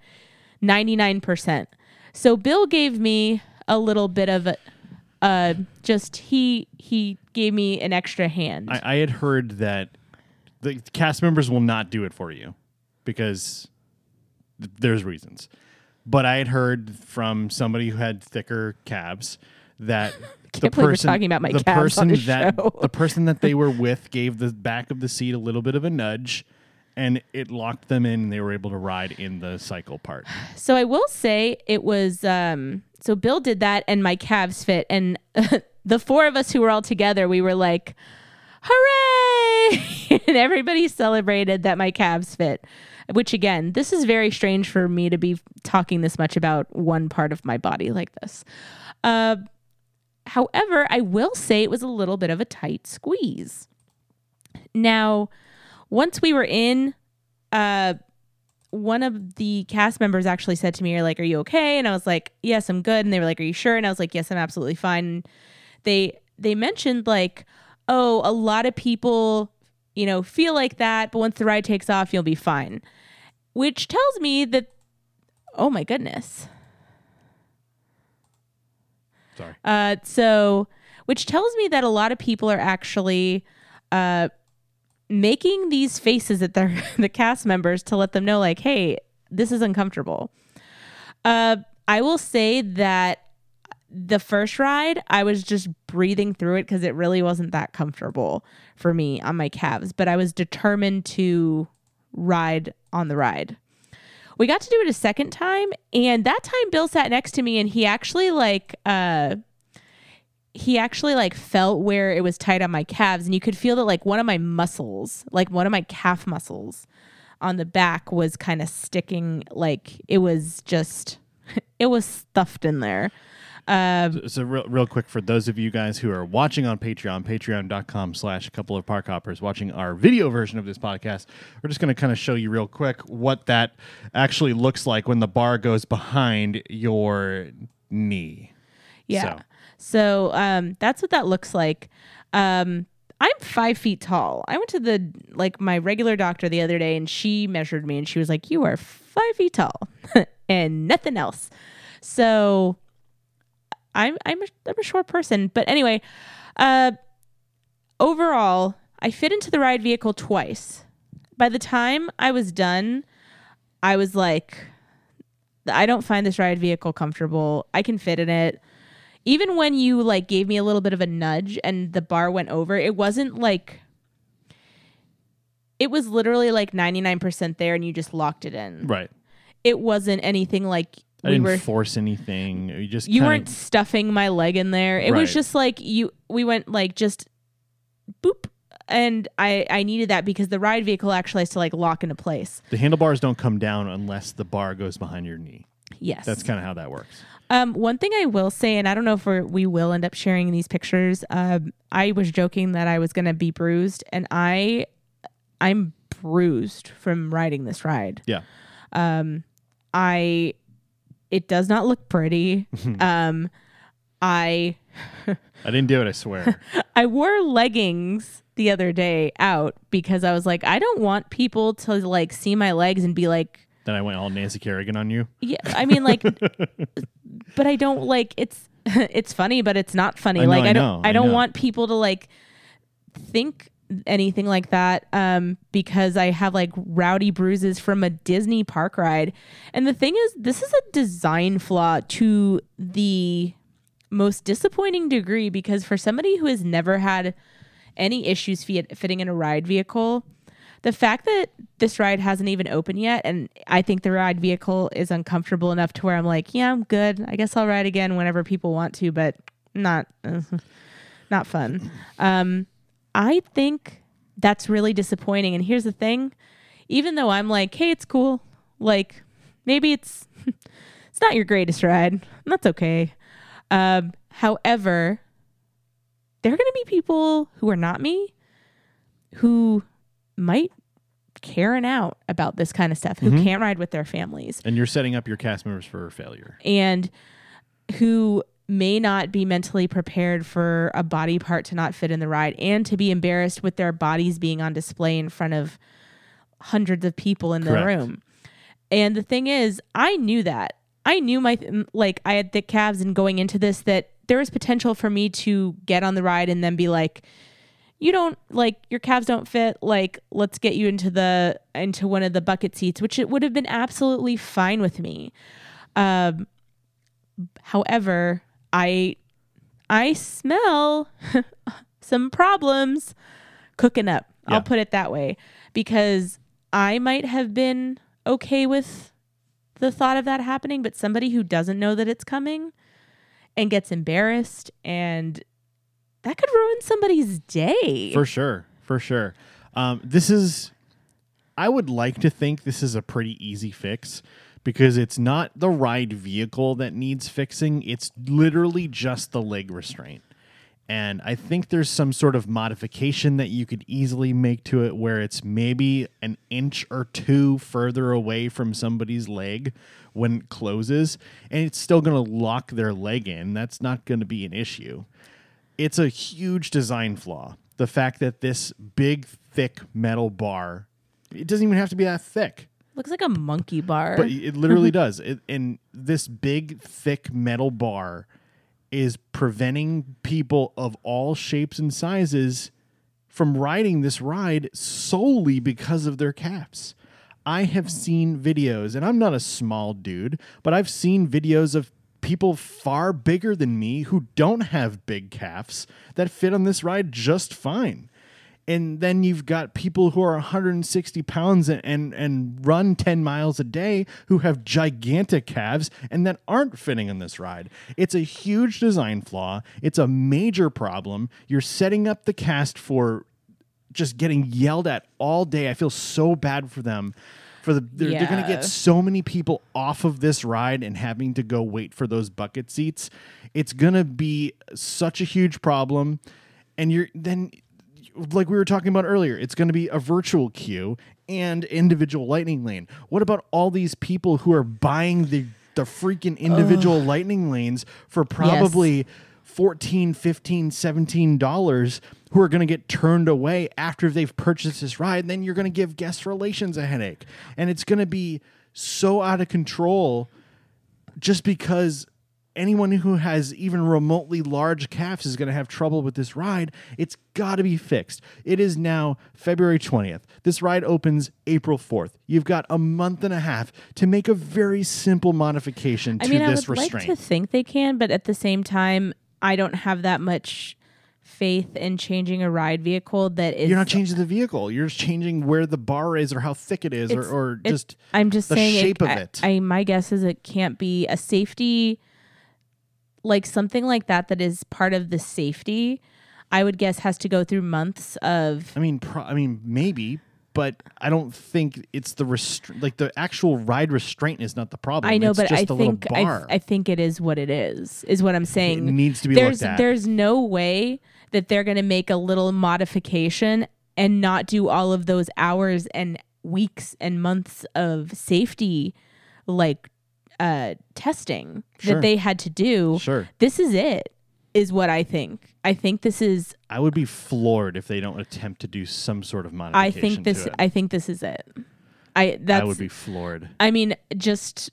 ninety-nine percent. So Bill gave me a little bit of, a, uh, just he he gave me an extra hand. I, I had heard that the cast members will not do it for you because th- there's reasons. But I had heard from somebody who had thicker calves that the person talking about my the person the that show. the person that they were with gave the back of the seat a little bit of a nudge. And it locked them in, and they were able to ride in the cycle part. So I will say it was, um, so Bill did that, and my calves fit. And uh, the four of us who were all together, we were like, hooray! And everybody celebrated that my calves fit. Which, again, this is very strange for me to be talking this much about one part of my body like this. Uh, however, I will say it was a little bit of a tight squeeze. Now... Once we were in, uh, one of the cast members actually said to me, like, are you okay? And I was like, yes, I'm good. And they were like, are you sure? And I was like, yes, I'm absolutely fine. And they they mentioned like, oh, a lot of people, you know, feel like that. But once the ride takes off, you'll be fine. Which tells me that, oh, my goodness. Sorry. Uh, so which tells me that a lot of people are actually uh. making these faces at their the cast members to let them know like, hey, this is uncomfortable. Uh, I will say that the first ride, I was just breathing through it because it really wasn't that comfortable for me on my calves, but I was determined to ride on the ride. We got to do it a second time, and that time Bill sat next to me, and he actually like... Uh, he actually like felt where it was tight on my calves, and you could feel that like one of my muscles, like one of my calf muscles on the back was kind of sticking. Like it was just, it was stuffed in there. Um, so so real, real quick for those of you guys who are watching on Patreon, patreon.com slash a couple of park hoppers watching our video version of this podcast, we're just going to kind of show you real quick what that actually looks like when the bar goes behind your knee. Yeah. So. So um, that's what that looks like. Um, I'm five feet tall. I went to the like my regular doctor the other day, and she measured me, and she was like, "You are five feet tall, and nothing else." So I'm I'm a, I'm a short person, but anyway, uh, overall, I fit into the ride vehicle twice. By the time I was done, I was like, "I don't find this ride vehicle comfortable. I can fit in it." Even when you like gave me a little bit of a nudge and the bar went over, it wasn't like, it was literally like ninety-nine percent there and you just locked it in. Right. It wasn't anything like I we didn't were, force anything. You just you kinda... weren't stuffing my leg in there. It right. was just like you, we went like just boop And I, I needed that because the ride vehicle actually has to like lock into place. The handlebars don't come down unless the bar goes behind your knee. Yes. That's kind of how that works. Um, one thing I will say, and I don't know if we're, we will end up sharing these pictures. Um, I was joking that I was going to be bruised, and I, I'm bruised from riding this ride. Yeah. Um, I, it does not look pretty. um, I, I didn't do it. I swear. I wore leggings the other day out because I was like, I don't want people to like see my legs and be like, then I went all Nancy Kerrigan on you. Yeah, I mean, like, but I don't like it's. It's funny, but it's not funny. I know, like, I, I don't. Know, I don't I want people to like think anything like that. Um, because I have like rowdy bruises from a Disney park ride, and the thing is, this is a design flaw to the most disappointing degree. Because for somebody who has never had any issues fit, fitting in a ride vehicle. The fact that this ride hasn't even opened yet, and I think the ride vehicle is uncomfortable enough to where I'm like, yeah, I'm good. I guess I'll ride again whenever people want to, but not uh, not fun. Um, I think that's really disappointing. And here's the thing. Even though I'm like, hey, it's cool. Like, maybe it's it's not your greatest ride. And that's okay. Um, however, there are going to be people who are not me who... might Karen out about this kind of stuff who mm-hmm. can't ride with their families, and you're setting up your cast members for failure, and who may not be mentally prepared for a body part to not fit in the ride and to be embarrassed with their bodies being on display in front of hundreds of people in the Correct. room. And the thing is, I knew that I knew my like I had thick calves, and going into this that there was potential for me to get on the ride and then be like, you don't like your calves don't fit. Like, let's get you into the into one of the bucket seats, which it would have been absolutely fine with me. Um, however, I I smell some problems cooking up. Yeah. I'll put it that way, because I might have been okay with the thought of that happening, but somebody who doesn't know that it's coming and gets embarrassed, and that could ruin somebody's day. For sure. For sure. Um, this is, I would like to think this is a pretty easy fix, because it's not the ride vehicle that needs fixing. It's literally just the leg restraint. And I think there's some sort of modification that you could easily make to it where it's maybe an inch or two further away from somebody's leg when it closes, and it's still going to lock their leg in. That's not going to be an issue. It's a huge design flaw. The fact that this big, thick metal bar, it doesn't even have to be that thick. Looks like a monkey bar. But it literally does. It, and this big, thick metal bar is preventing people of all shapes and sizes from riding this ride solely because of their calves. I have seen videos, and I'm not a small dude, but I've seen videos of people far bigger than me who don't have big calves that fit on this ride just fine. And then you've got people who are one hundred sixty pounds and, and, and run ten miles a day who have gigantic calves and that aren't fitting on this ride. It's a huge design flaw. It's a major problem. You're setting up the cast for just getting yelled at all day. I feel so bad for them. For the they're, yeah. they're going to get so many people off of this ride and having to go wait for those bucket seats. It's going to be such a huge problem. And you're then, like we were talking about earlier, it's going to be a virtual queue and individual lightning lane. What about all these people who are buying the, the freaking individual Ugh. lightning lanes for probably... Yes. fourteen, fifteen, seventeen dollars who are going to get turned away after they've purchased this ride, and then you're going to give guest relations a headache. And it's going to be so out of control just because anyone who has even remotely large calves is going to have trouble with this ride. It's got to be fixed. It is now February twentieth. This ride opens April fourth. You've got a month and a half to make a very simple modification to I mean, this restraint. I would like to think they can, but at the same time, I don't have that much faith in changing a ride vehicle that is... You're not changing the vehicle. You're just changing where the bar is or how thick it is or, or just, I'm just the saying shape it, of it. I, I, my guess is it can't be a safety... Like something like that that is part of the safety. I would guess has to go through months of. I mean, pro- I mean, maybe, but I don't think it's the restra- like the actual ride restraint is not the problem. I know, it's but just I a think bar. I, I think it is what it is. Is what I'm saying. It needs to be there's, looked at. There's no way that they're going to make a little modification and not do all of those hours and weeks and months of safety, like uh, testing sure. that they had to do. Sure, this is it. Is what I think. I think this is. I would be floored if they don't attempt to do some sort of modification. I think this. To it. I think this is it. I. That's, I would be floored. I mean, just,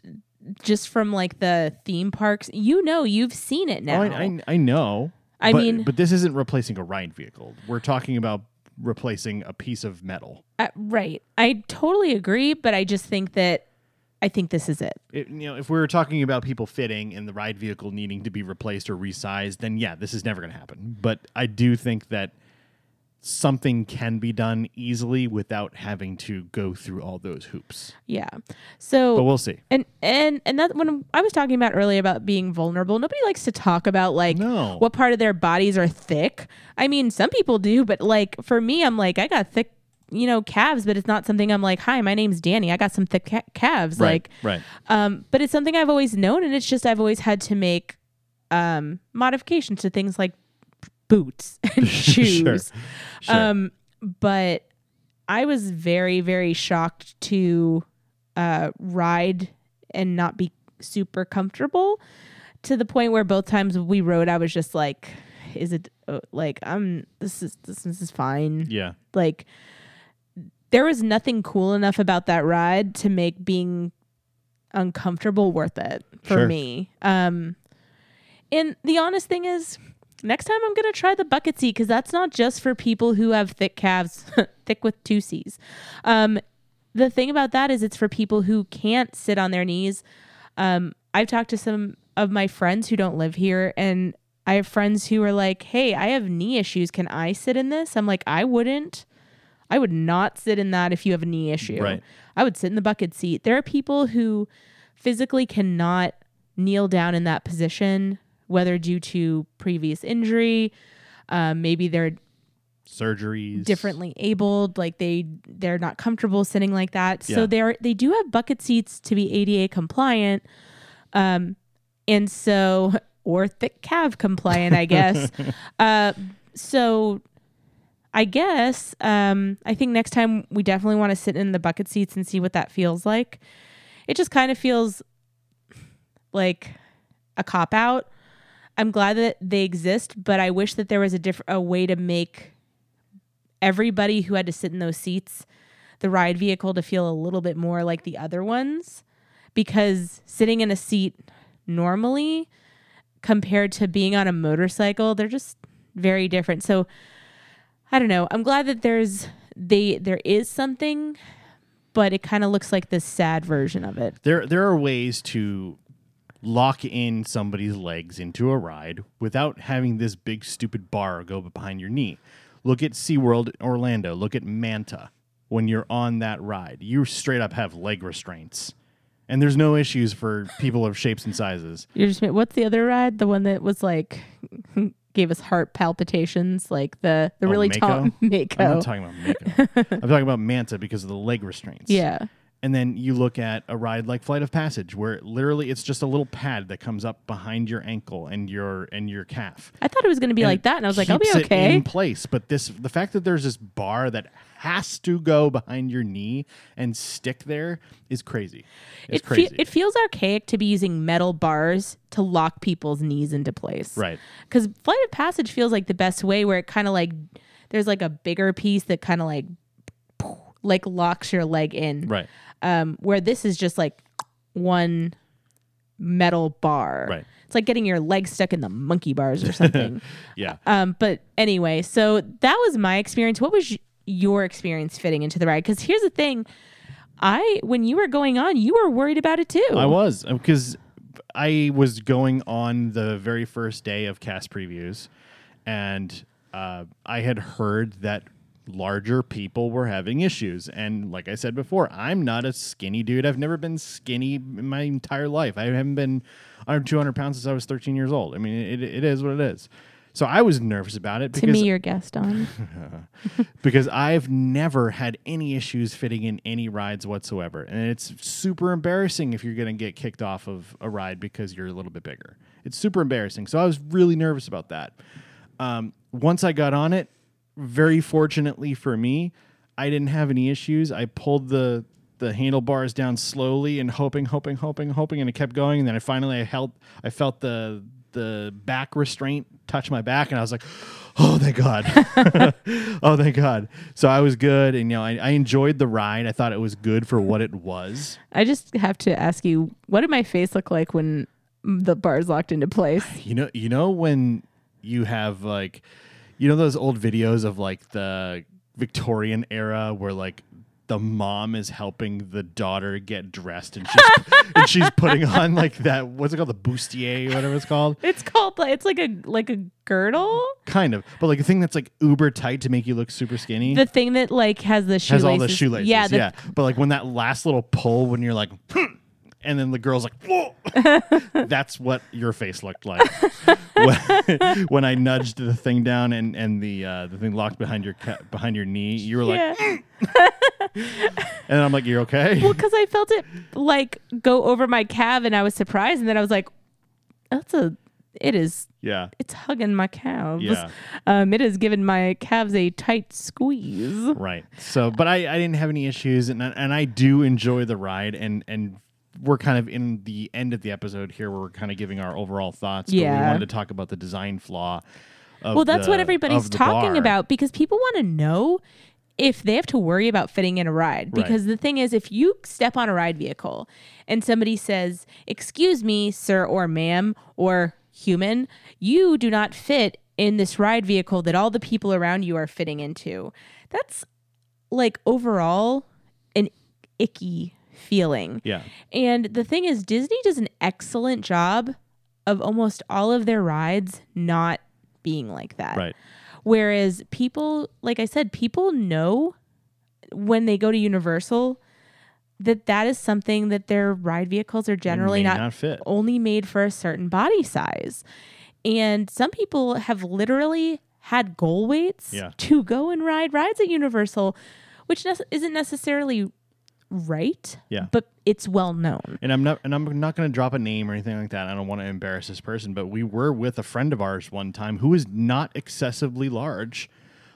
just from like the theme parks, you know, you've seen it now. Oh, I, I, I know. I but, mean, but this isn't replacing a ride vehicle. We're talking about replacing a piece of metal. Uh, right. I totally agree, but I just think that. I think this is it. it. You know, if we were talking about people fitting and the ride vehicle needing to be replaced or resized, then yeah, this is never going to happen. But I do think that something can be done easily without having to go through all those hoops. Yeah. So, but we'll see. And and and that when I was talking about earlier about being vulnerable, nobody likes to talk about like no. what part of their bodies are thick. I mean, some people do, but like for me, I'm like I got thick. You know, calves, but it's not something I'm like, hi, my name's Danny. I got some thick ca- calves. Right, like, right. Um, but it's something I've always known. And it's just, I've always had to make, um, modifications to things like boots and shoes. Sure, sure. Um, but I was very, very shocked to, uh, ride and not be super comfortable to the point where both times we rode, I was just like, is it uh, like, I'm, this is, this, this is fine. Yeah. Like, there was nothing cool enough about that ride to make being uncomfortable worth it for sure. me. Um, and the honest thing is, next time I'm going to try the bucket seat because that's not just for people who have thick calves, thick with two C's. Um, the thing about that is it's for people who can't sit on their knees. Um, I've talked to some of my friends who don't live here, and I have friends who are like, hey, I have knee issues. Can I sit in this? I'm like, I wouldn't. I would not sit in that if you have a knee issue. Right. I would sit in the bucket seat. There are people who physically cannot kneel down in that position, whether due to previous injury, um, maybe they're surgeries, differently abled, like they they're not comfortable sitting like that. Yeah. So they're they do have bucket seats to be A D A compliant, um, and so or thick calf compliant, I guess. uh, so. I guess, um, I think next time we definitely want to sit in the bucket seats and see what that feels like. It just kind of feels like a cop-out. I'm glad that they exist, but I wish that there was a diff- a way to make everybody who had to sit in those seats, the ride vehicle, to feel a little bit more like the other ones. Because sitting in a seat normally compared to being on a motorcycle, they're just very different. So I don't know. I'm glad that there's they there is something, but it kind of looks like this sad version of it. There there are ways to lock in somebody's legs into a ride without having this big stupid bar go behind your knee. Look at SeaWorld Orlando. Look at Manta. When you're on that ride, you straight up have leg restraints. And there's no issues for people of shapes and sizes. You're just what's the other ride? The one that was like gave us heart palpitations, like the, the oh, really tall Mako. I'm not talking about Mako. I'm talking about Manta because of the leg restraints. Yeah. And then you look at a ride like Flight of Passage, where it literally it's just a little pad that comes up behind your ankle and your and your calf. I thought it was going to be and like that, and I was like, I'll be okay. It in place, but this the fact that there's this bar that has to go behind your knee and stick there is crazy. It's it crazy. Fe- it feels archaic to be using metal bars to lock people's knees into place. Right. Because Flight of Passage feels like the best way, where it kind of like there's like a bigger piece that kind of like like locks your leg in. Right. Um, where this is just like one metal bar. Right. It's like getting your leg stuck in the monkey bars or something. Yeah. Um, but anyway, so that was my experience. What was y- your experience fitting into the ride? Because here's the thing. I, when you were going on, you were worried about it too. I was, because I was going on the very first day of cast previews, and uh, I had heard that larger people were having issues. And like I said before, I'm not a skinny dude. I've never been skinny in my entire life. I haven't been under two hundred pounds since I was thirteen years old. I mean, it, it is what it is. So I was nervous about it. Because, to me, you're Gaston. Because I've never had any issues fitting in any rides whatsoever. And it's super embarrassing if you're going to get kicked off of a ride because you're a little bit bigger. It's super embarrassing. So I was really nervous about that. Um, once I got on it, very fortunately for me, I didn't have any issues. I pulled the... the handlebars down slowly and hoping, hoping, hoping, hoping, and it kept going. And then I finally I held, I felt the the back restraint touch my back, and I was like, "Oh, thank God! Oh, thank God!" So I was good, and you know, I, I enjoyed the ride. I thought it was good for what it was. I just have to ask you, what did my face look like when the bars locked into place? You know, you know when you have like, you know, those old videos of like the Victorian era where like. The mom is helping the daughter get dressed, and she's and she's putting on like that. What's it called? The bustier, whatever it's called. It's called. It's like a like a girdle, kind of, but like a thing that's like uber tight to make you look super skinny. The thing that like has the shoelaces. Has all the shoelaces. Yeah, the yeah. Th- but like when that last little pull, when you're like, hmm, and then the girl's like, whoa, that's what your face looked like when, when I nudged the thing down and and the uh, the thing locked behind your cu- behind your knee. You were yeah. like. Mm. And I'm like, you're okay? Well, because I felt it like go over my calf, and I was surprised, and then I was like, that's a, it is, yeah, it's hugging my calves. Yeah. Um, it has given my calves a tight squeeze. Right. So, but I, I didn't have any issues, and and I do enjoy the ride, and and we're kind of in the end of the episode here where we're kind of giving our overall thoughts. Yeah. But we wanted to talk about the design flaw. Of well, that's the, what everybody's talking bar. About because people want to know. If they have to worry about fitting in a ride, because right. the thing is, if you step on a ride vehicle and somebody says, excuse me, sir or ma'am or human, you do not fit in this ride vehicle that all the people around you are fitting into. That's like overall an icky feeling. Yeah. And the thing is, Disney does an excellent job of almost all of their rides not being like that. Right. Whereas people, like I said, people know when they go to Universal that that is something that their ride vehicles are generally not, not fit. Only made for a certain body size. And some people have literally had goal weights yeah. to go and ride rides at Universal, which ne- isn't necessarily right, yeah. but it's well known. And I'm not and I'm not going to drop a name or anything like that. I don't want to embarrass this person, but we were with a friend of ours one time who is not excessively large,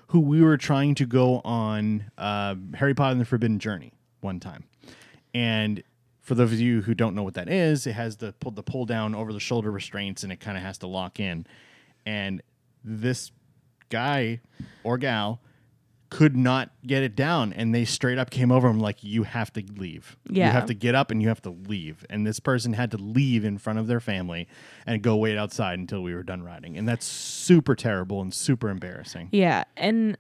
who we were trying to go on uh, Harry Potter and the Forbidden Journey one time. And for those of you who don't know what that is, it has the, the pull down over the shoulder restraints, and it kind of has to lock in. And this guy or gal could not get it down, and they straight up came over and like, you have to leave. Yeah. You have to get up and you have to leave. And this person had to leave in front of their family and go wait outside until we were done riding. And that's super terrible and super embarrassing. Yeah. And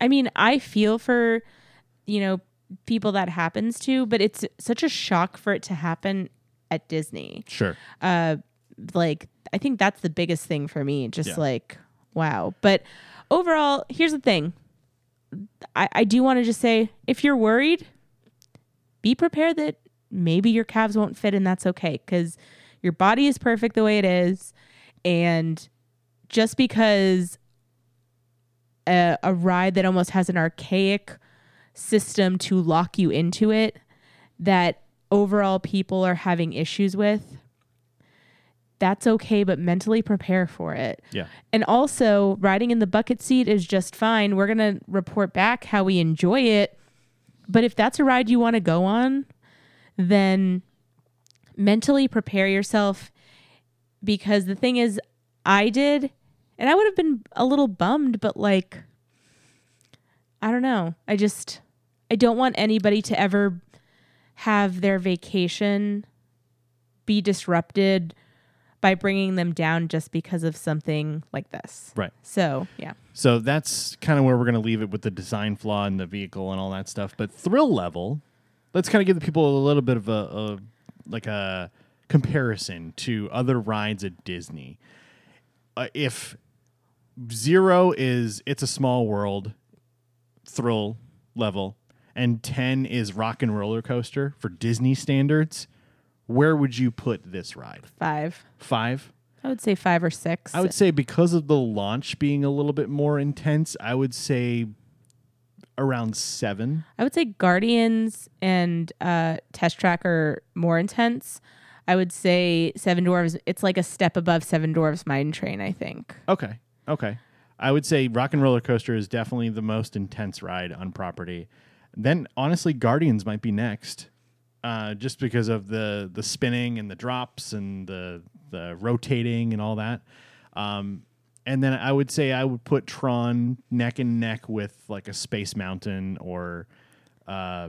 I mean, I feel for, you know, people that happens to, but it's such a shock for it to happen at Disney. Sure. Uh, like, I think that's the biggest thing for me. Just yeah. like, wow. But overall, here's the thing. I, I do want to just say, if you're worried, be prepared that maybe your calves won't fit, and that's okay, because your body is perfect the way it is. And just because a, a ride that almost has an archaic system to lock you into it, that overall people are having issues with, that's okay, but mentally prepare for it. Yeah. And also, riding in the bucket seat is just fine. We're going to report back how we enjoy it. But if that's a ride you want to go on, then mentally prepare yourself, because the thing is, I did, and I would have been a little bummed, but like, I don't know. I just, I don't want anybody to ever have their vacation be disrupted by bringing them down just because of something like this. Right. So, yeah. So that's kind of where we're going to leave it with the design flaw and the vehicle and all that stuff. But thrill level, let's kind of give the people a little bit of a, a like a comparison to other rides at Disney. Uh, if zero is It's a Small World thrill level and ten is Rock and Roller Coaster for Disney standards, where would you put this ride? Five. Five? I would say five or six. I would say because of the launch being a little bit more intense, I would say around seven. I would say Guardians and uh, Test Track are more intense. I would say Seven Dwarves. It's like a step above Seven Dwarves Mine Train, I think. Okay. Okay. I would say Rock and Roller Coaster is definitely the most intense ride on property. Then, honestly, Guardians might be next, uh, just because of the the spinning and the drops and the the rotating and all that. Um, and then I would say I would put Tron neck and neck with like a Space Mountain or uh,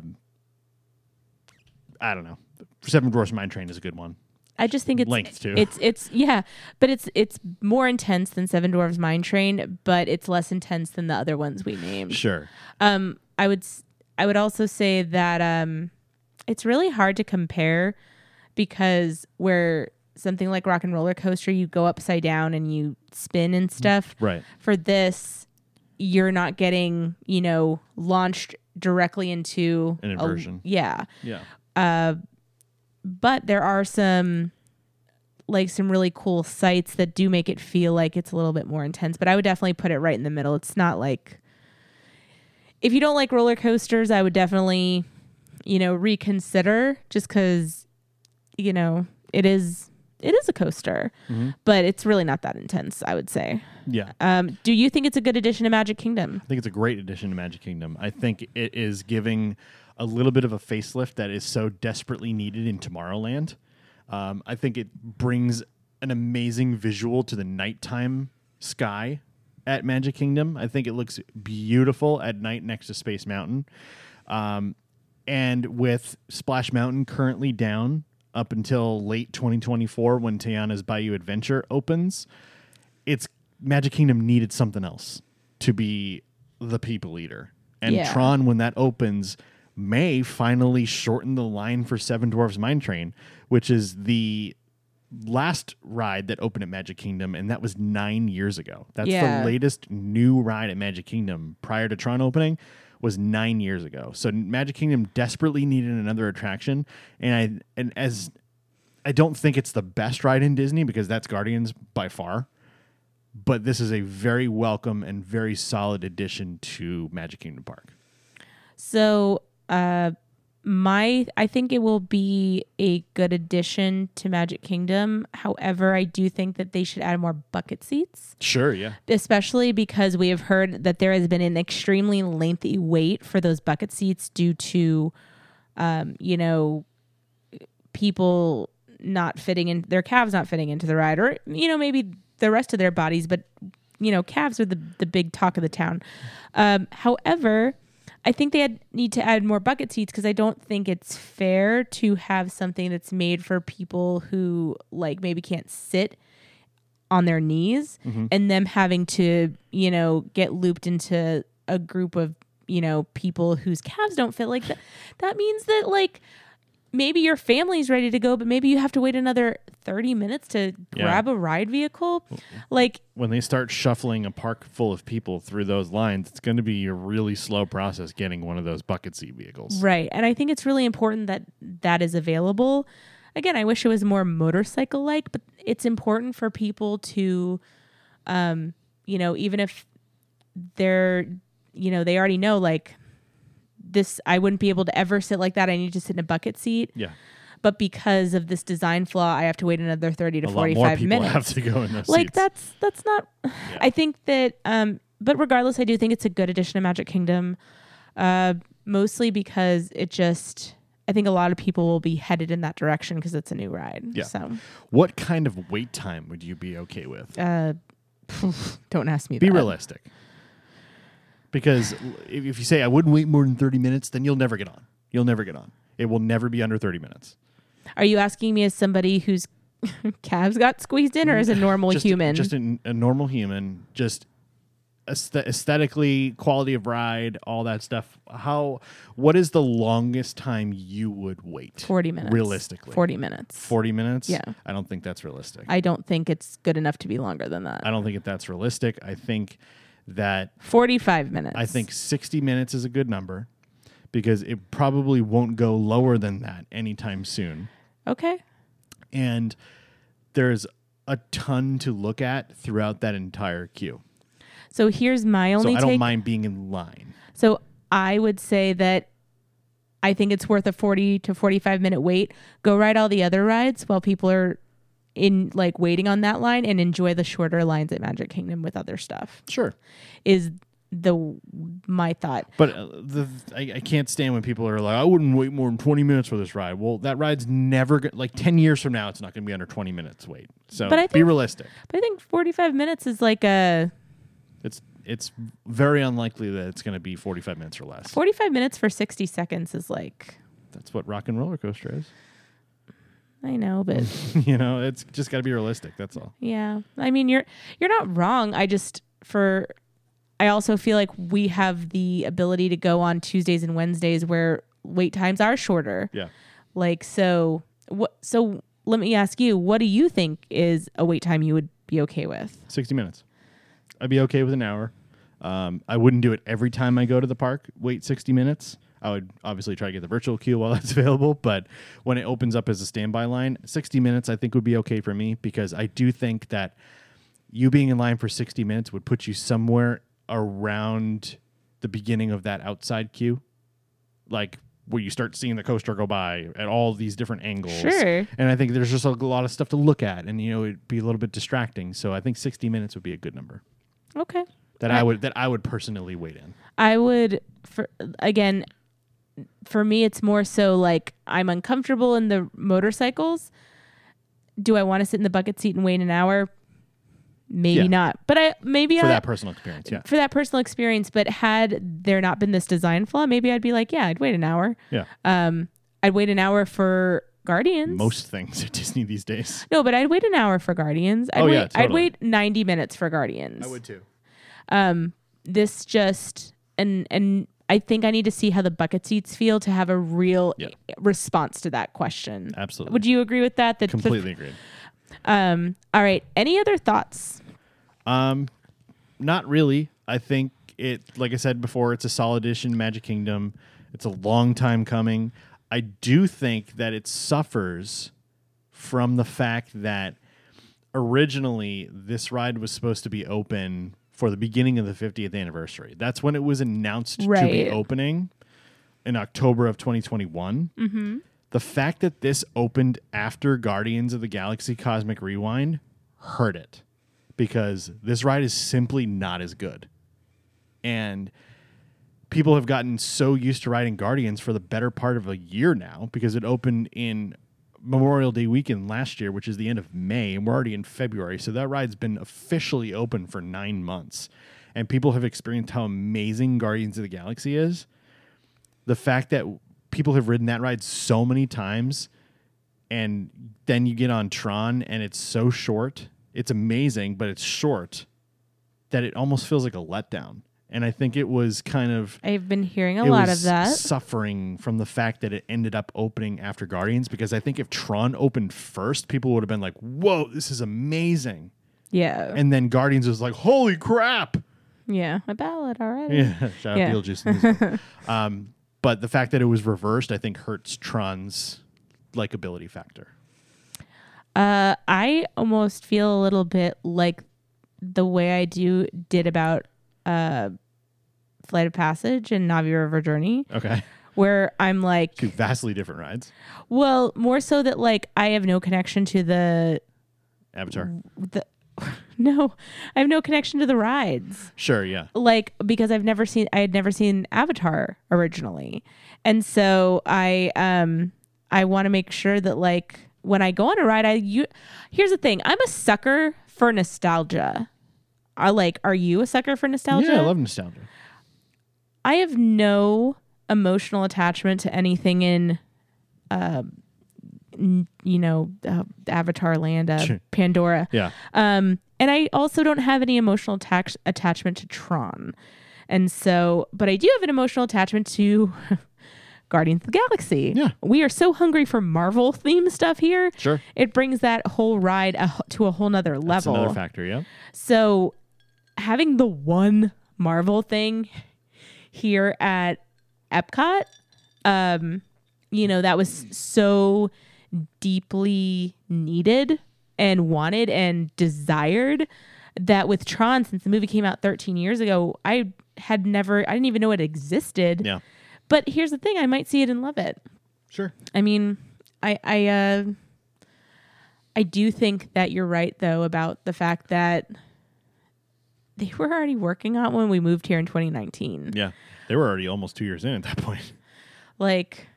I don't know. Seven Dwarfs Mine Train is a good one. I just think it's length too. It's it's yeah, but it's it's more intense than Seven Dwarfs Mine Train, but it's less intense than the other ones we named. Sure. Um, I would I would also say that um, it's really hard to compare because where something like Rock and Roller Coaster, you go upside down and you spin and stuff. Right. For this, you're not getting you know launched directly into an inversion. A, yeah. Yeah. Uh, but there are some like some really cool sights that do make it feel like it's a little bit more intense, but I would definitely put it right in the middle. It's not like, if you don't like roller coasters, I would definitely, you know, reconsider just cause you know, it is, it is a coaster, mm-hmm. but it's really not that intense, I would say. Yeah. Um, do you think it's a good addition to Magic Kingdom? I think it's a great addition to Magic Kingdom. I think it is giving a little bit of a facelift that is so desperately needed in Tomorrowland. Um, I think it brings an amazing visual to the nighttime sky at Magic Kingdom. I think it looks beautiful at night next to Space Mountain. Um, and with Splash Mountain currently down up until late twenty twenty-four when Tiana's Bayou Adventure opens, it's Magic Kingdom needed something else to be the people eater. And yeah. Tron, when that opens, may finally shorten the line for Seven Dwarfs Mine Train, which is the last ride that opened at Magic Kingdom, and that was nine years ago. That's yeah. the latest new ride at Magic Kingdom prior to Tron opening was nine years ago. So Magic Kingdom desperately needed another attraction, and I and as I don't think it's the best ride in Disney because that's Guardians by far, but this is a very welcome and very solid addition to Magic Kingdom Park. So. Uh, my, I think it will be a good addition to Magic Kingdom. However, I do think that they should add more bucket seats. Sure, yeah. Especially because we have heard that there has been an extremely lengthy wait for those bucket seats due to, um, you know, people not fitting in, their calves not fitting into the ride or, you know, maybe the rest of their bodies, but, you know, calves are the, the big talk of the town. Um, however... I think they had, need to add more bucket seats because I don't think it's fair to have something that's made for people who like maybe can't sit on their knees mm-hmm. and them having to, you know, get looped into a group of, you know, people whose calves don't fit like that. That means that like maybe your family's ready to go, but maybe you have to wait another thirty minutes to yeah. grab a ride vehicle. Like when they start shuffling a park full of people through those lines, it's going to be a really slow process getting one of those bucket seat vehicles. Right. And I think it's really important that that is available. Again, I wish it was more motorcycle like, but it's important for people to, um, you know, even if they're, you know, they already know like this, I wouldn't be able to ever sit like that. I need to sit in a bucket seat. Yeah. But because of this design flaw, I have to wait another thirty to forty-five minutes. A lot more people minutes. Have to go in those like seats. that's that's not. Yeah. I think that, um, but regardless, I do think it's a good addition to Magic Kingdom, uh, mostly because it just. I think a lot of people will be headed in that direction because it's a new ride. Yeah. So, what kind of wait time would you be okay with? Uh, don't ask me. Be that. Be realistic. Because if you say I wouldn't wait more than thirty minutes, then you'll never get on. You'll never get on. It will never be under thirty minutes. Are you asking me as somebody whose calves got squeezed in or as a normal just, human? Just a, a normal human, just aesthetically, quality of ride, all that stuff. How? What is the longest time you would wait? forty minutes. Realistically. forty minutes. forty minutes? Yeah. I don't think that's realistic. I don't think it's good enough to be longer than that. I don't think that's realistic. I think that... forty-five minutes. I think sixty minutes is a good number. Because it probably won't go lower than that anytime soon. Okay. And there's a ton to look at throughout that entire queue. So here's my only take. So I don't take. mind being in line. So I would say that I think it's worth a forty to forty-five minute wait. Go ride all the other rides while people are in like waiting on that line, and enjoy the shorter lines at Magic Kingdom with other stuff. Sure. Is the my thought. But uh, the I, I can't stand when people are like, I wouldn't wait more than twenty minutes for this ride. Well, that ride's never go- like ten years from now, it's not going to be under twenty minutes wait. So but I think, be realistic. But I think forty-five minutes is like a. It's it's very unlikely that it's going to be forty-five minutes or less. forty-five minutes for sixty seconds is like. That's what Rock and Roller Coaster is. I know, but you know, it's just got to be realistic. That's all. Yeah, I mean, you're you're not wrong. I just for. I also feel like we have the ability to go on Tuesdays and Wednesdays where wait times are shorter. Yeah. Like, so what, so let me ask you, what do you think is a wait time you would be okay with? sixty minutes. I'd be okay with an hour. Um, I wouldn't do it every time I go to the park, wait sixty minutes. I would obviously try to get the virtual queue while that's available, but when it opens up as a standby line, sixty minutes I think would be okay for me, because I do think that you being in line for sixty minutes would put you somewhere around the beginning of that outside queue, like where you start seeing the coaster go by at all these different angles. Sure. And I think there's just a lot of stuff to look at, and you know, it'd be a little bit distracting. So I think sixty minutes would be a good number. Okay. That I, I would that I would personally wait in. I would, for again, for me it's more so like I'm uncomfortable in the motorcycles. Do I want to sit in the bucket seat and wait an hour? Maybe yeah. not, but I maybe for I, that personal experience. Yeah, for that personal experience. But had there not been this design flaw, maybe I'd be like, yeah, I'd wait an hour. Yeah, um, I'd wait an hour for Guardians. Most things at Disney these days. No, but I'd wait an hour for Guardians. I'd oh wait, yeah, totally. I'd wait ninety minutes for Guardians. I would too. Um, this just and and I think I need to see how the bucket seats feel to have a real yeah. response to that question. Absolutely. Would you agree with that? That completely agree. Um, all right. Any other thoughts? Um, not really. I think it, like I said before, it's a solid edition of Magic Kingdom. It's a long time coming. I do think that it suffers from the fact that originally this ride was supposed to be open for the beginning of the fiftieth anniversary. That's when it was announced right. to be opening in October of twenty twenty-one. Mm-hmm. The fact that this opened after Guardians of the Galaxy Cosmic Rewind hurt it, because this ride is simply not as good. And people have gotten so used to riding Guardians for the better part of a year now, because it opened in Memorial Day weekend last year, which is the end of May, and we're already in February. So that ride's been officially open for nine months. And people have experienced how amazing Guardians of the Galaxy is. The fact that people have ridden that ride so many times, and then you get on Tron and it's so short. It's amazing, but it's short that it almost feels like a letdown. And I think it was kind of... I've been hearing a lot of that. Suffering from the fact that it ended up opening after Guardians, because I think if Tron opened first, people would have been like, whoa, this is amazing. Yeah. And then Guardians was like, holy crap. Yeah. A ballad already. Yeah. Shout yeah. out Beetlejuice. um, But the fact that it was reversed, I think, hurts Tron's likability factor. Uh, I almost feel a little bit like the way I do did about uh, Flight of Passage and Navi River Journey. Okay. Where I'm like... Two vastly different rides. Well, more so that like I have no connection to the... Avatar. The... No, I have no connection to the rides. Sure, yeah. Like, because I've never seen, I had never seen Avatar originally. And so I, um, I want to make sure that like when I go on a ride, I, you, here's the thing. I'm a sucker for nostalgia. I like, are you a sucker for nostalgia? Yeah, I love nostalgia. I have no emotional attachment to anything in, um, you know, uh, Avatar Land, uh, sure. Pandora. Yeah. Um, and I also don't have any emotional attach- attachment to Tron. And so, but I do have an emotional attachment to Guardians of the Galaxy. Yeah. We are so hungry for Marvel theme stuff here. Sure. It brings that whole ride a, to a whole nother level. That's another factor, yeah. So having the one Marvel thing here at Epcot, um, you know, that was so... deeply needed and wanted and desired that with Tron, since the movie came out thirteen years ago, I had never, I didn't even know it existed. Yeah. But here's the thing. I might see it and love it. Sure. I mean, I, I, uh, I do think that you're right though, about the fact that they were already working on when we moved here in twenty nineteen. Yeah. They were already almost two years in at that point. Like,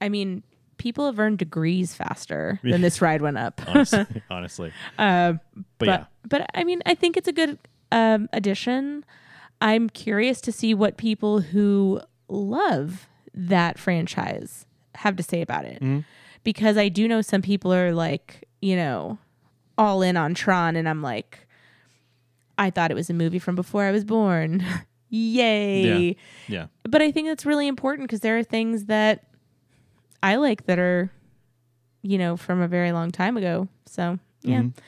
I mean, people have earned degrees faster than this ride went up. honestly. honestly. Uh, but, but yeah. But I mean, I think it's a good um, addition. I'm curious to see what people who love that franchise have to say about it. Mm-hmm. Because I do know some people are like, you know, all in on Tron. And I'm like, I thought it was a movie from before I was born. Yay. Yeah. yeah. But I think that's really important because there are things that I like that are, you know, from a very long time ago. So, yeah. Mm-hmm.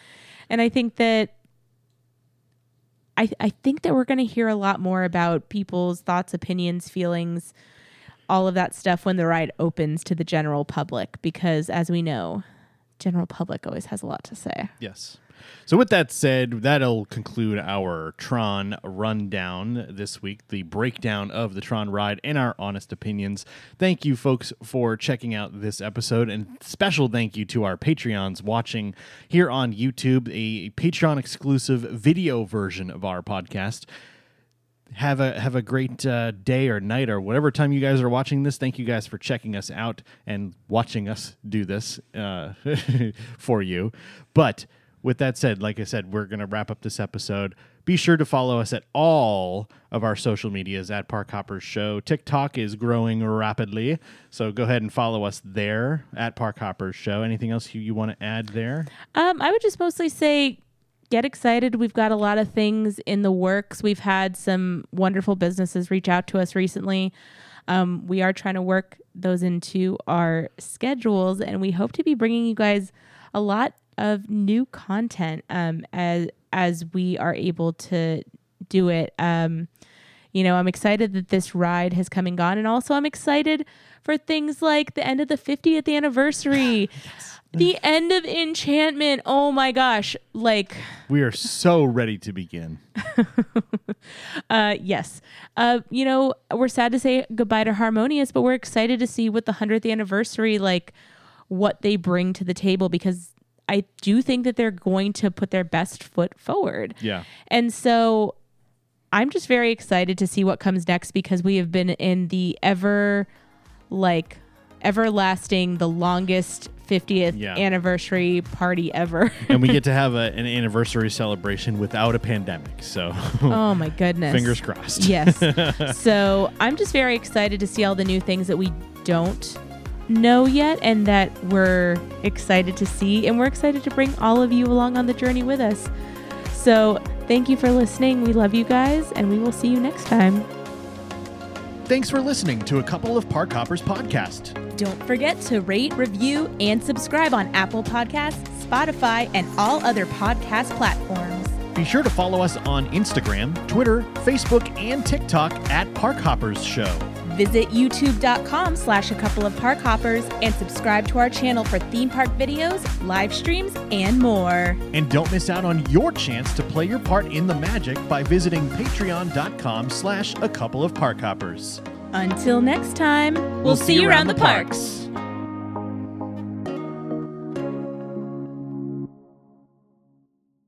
And I think that I I think that we're going to hear a lot more about people's thoughts, opinions, feelings, all of that stuff when the ride opens to the general public, because as we know, general public always has a lot to say. Yes. So with that said, that'll conclude our Tron rundown this week, the breakdown of the Tron ride and our honest opinions. Thank you, folks, for checking out this episode, and special thank you to our Patreons watching here on YouTube, a Patreon-exclusive video version of our podcast. Have a have a great uh, day or night or whatever time you guys are watching this. Thank you guys for checking us out and watching us do this uh, for you. But with that said, like I said, we're going to wrap up this episode. Be sure to follow us at all of our social medias at Park Hoppers Show. TikTok is growing rapidly, so go ahead and follow us there at Park Hoppers Show. Anything else you, you want to add there? Um, I would just mostly say get excited. We've got a lot of things in the works. We've had some wonderful businesses reach out to us recently. Um, we are trying to work those into our schedules, and we hope to be bringing you guys a lot of new content um, as as we are able to do it. Um, you know, I'm excited that this ride has come and gone, and also I'm excited for things like the end of the fiftieth anniversary, yes. the end of Enchantment. Oh my gosh! Like we are so ready to begin. uh, yes, uh, you know, we're sad to say goodbye to Harmonious, but we're excited to see what the hundredth anniversary, like what they bring to the table, because I do think that they're going to put their best foot forward. Yeah. And so I'm just very excited to see what comes next, because we have been in the ever like everlasting, the longest fiftieth yeah. anniversary party ever. And we get to have a, an anniversary celebration without a pandemic. So oh my goodness. Fingers crossed. Yes. So I'm just very excited to see all the new things that we don't know yet and that we're excited to see, and we're excited to bring all of you along on the journey with us. So thank you for listening. We love you guys, and we will see you next time. Thanks for listening to A Couple of Park Hoppers Podcast. Don't forget to rate, review, and subscribe on Apple Podcasts, Spotify, and all other podcast platforms. Be sure to follow us on Instagram, Twitter, Facebook, and TikTok at Park Hoppers Show. Visit youtube.com slash a couple of park hoppers and subscribe to our channel for theme park videos, live streams, and more. And don't miss out on your chance to play your part in the magic by visiting patreon.com slash a couple of park hoppers. Until next time, we'll, we'll see you around, around the parks. parks.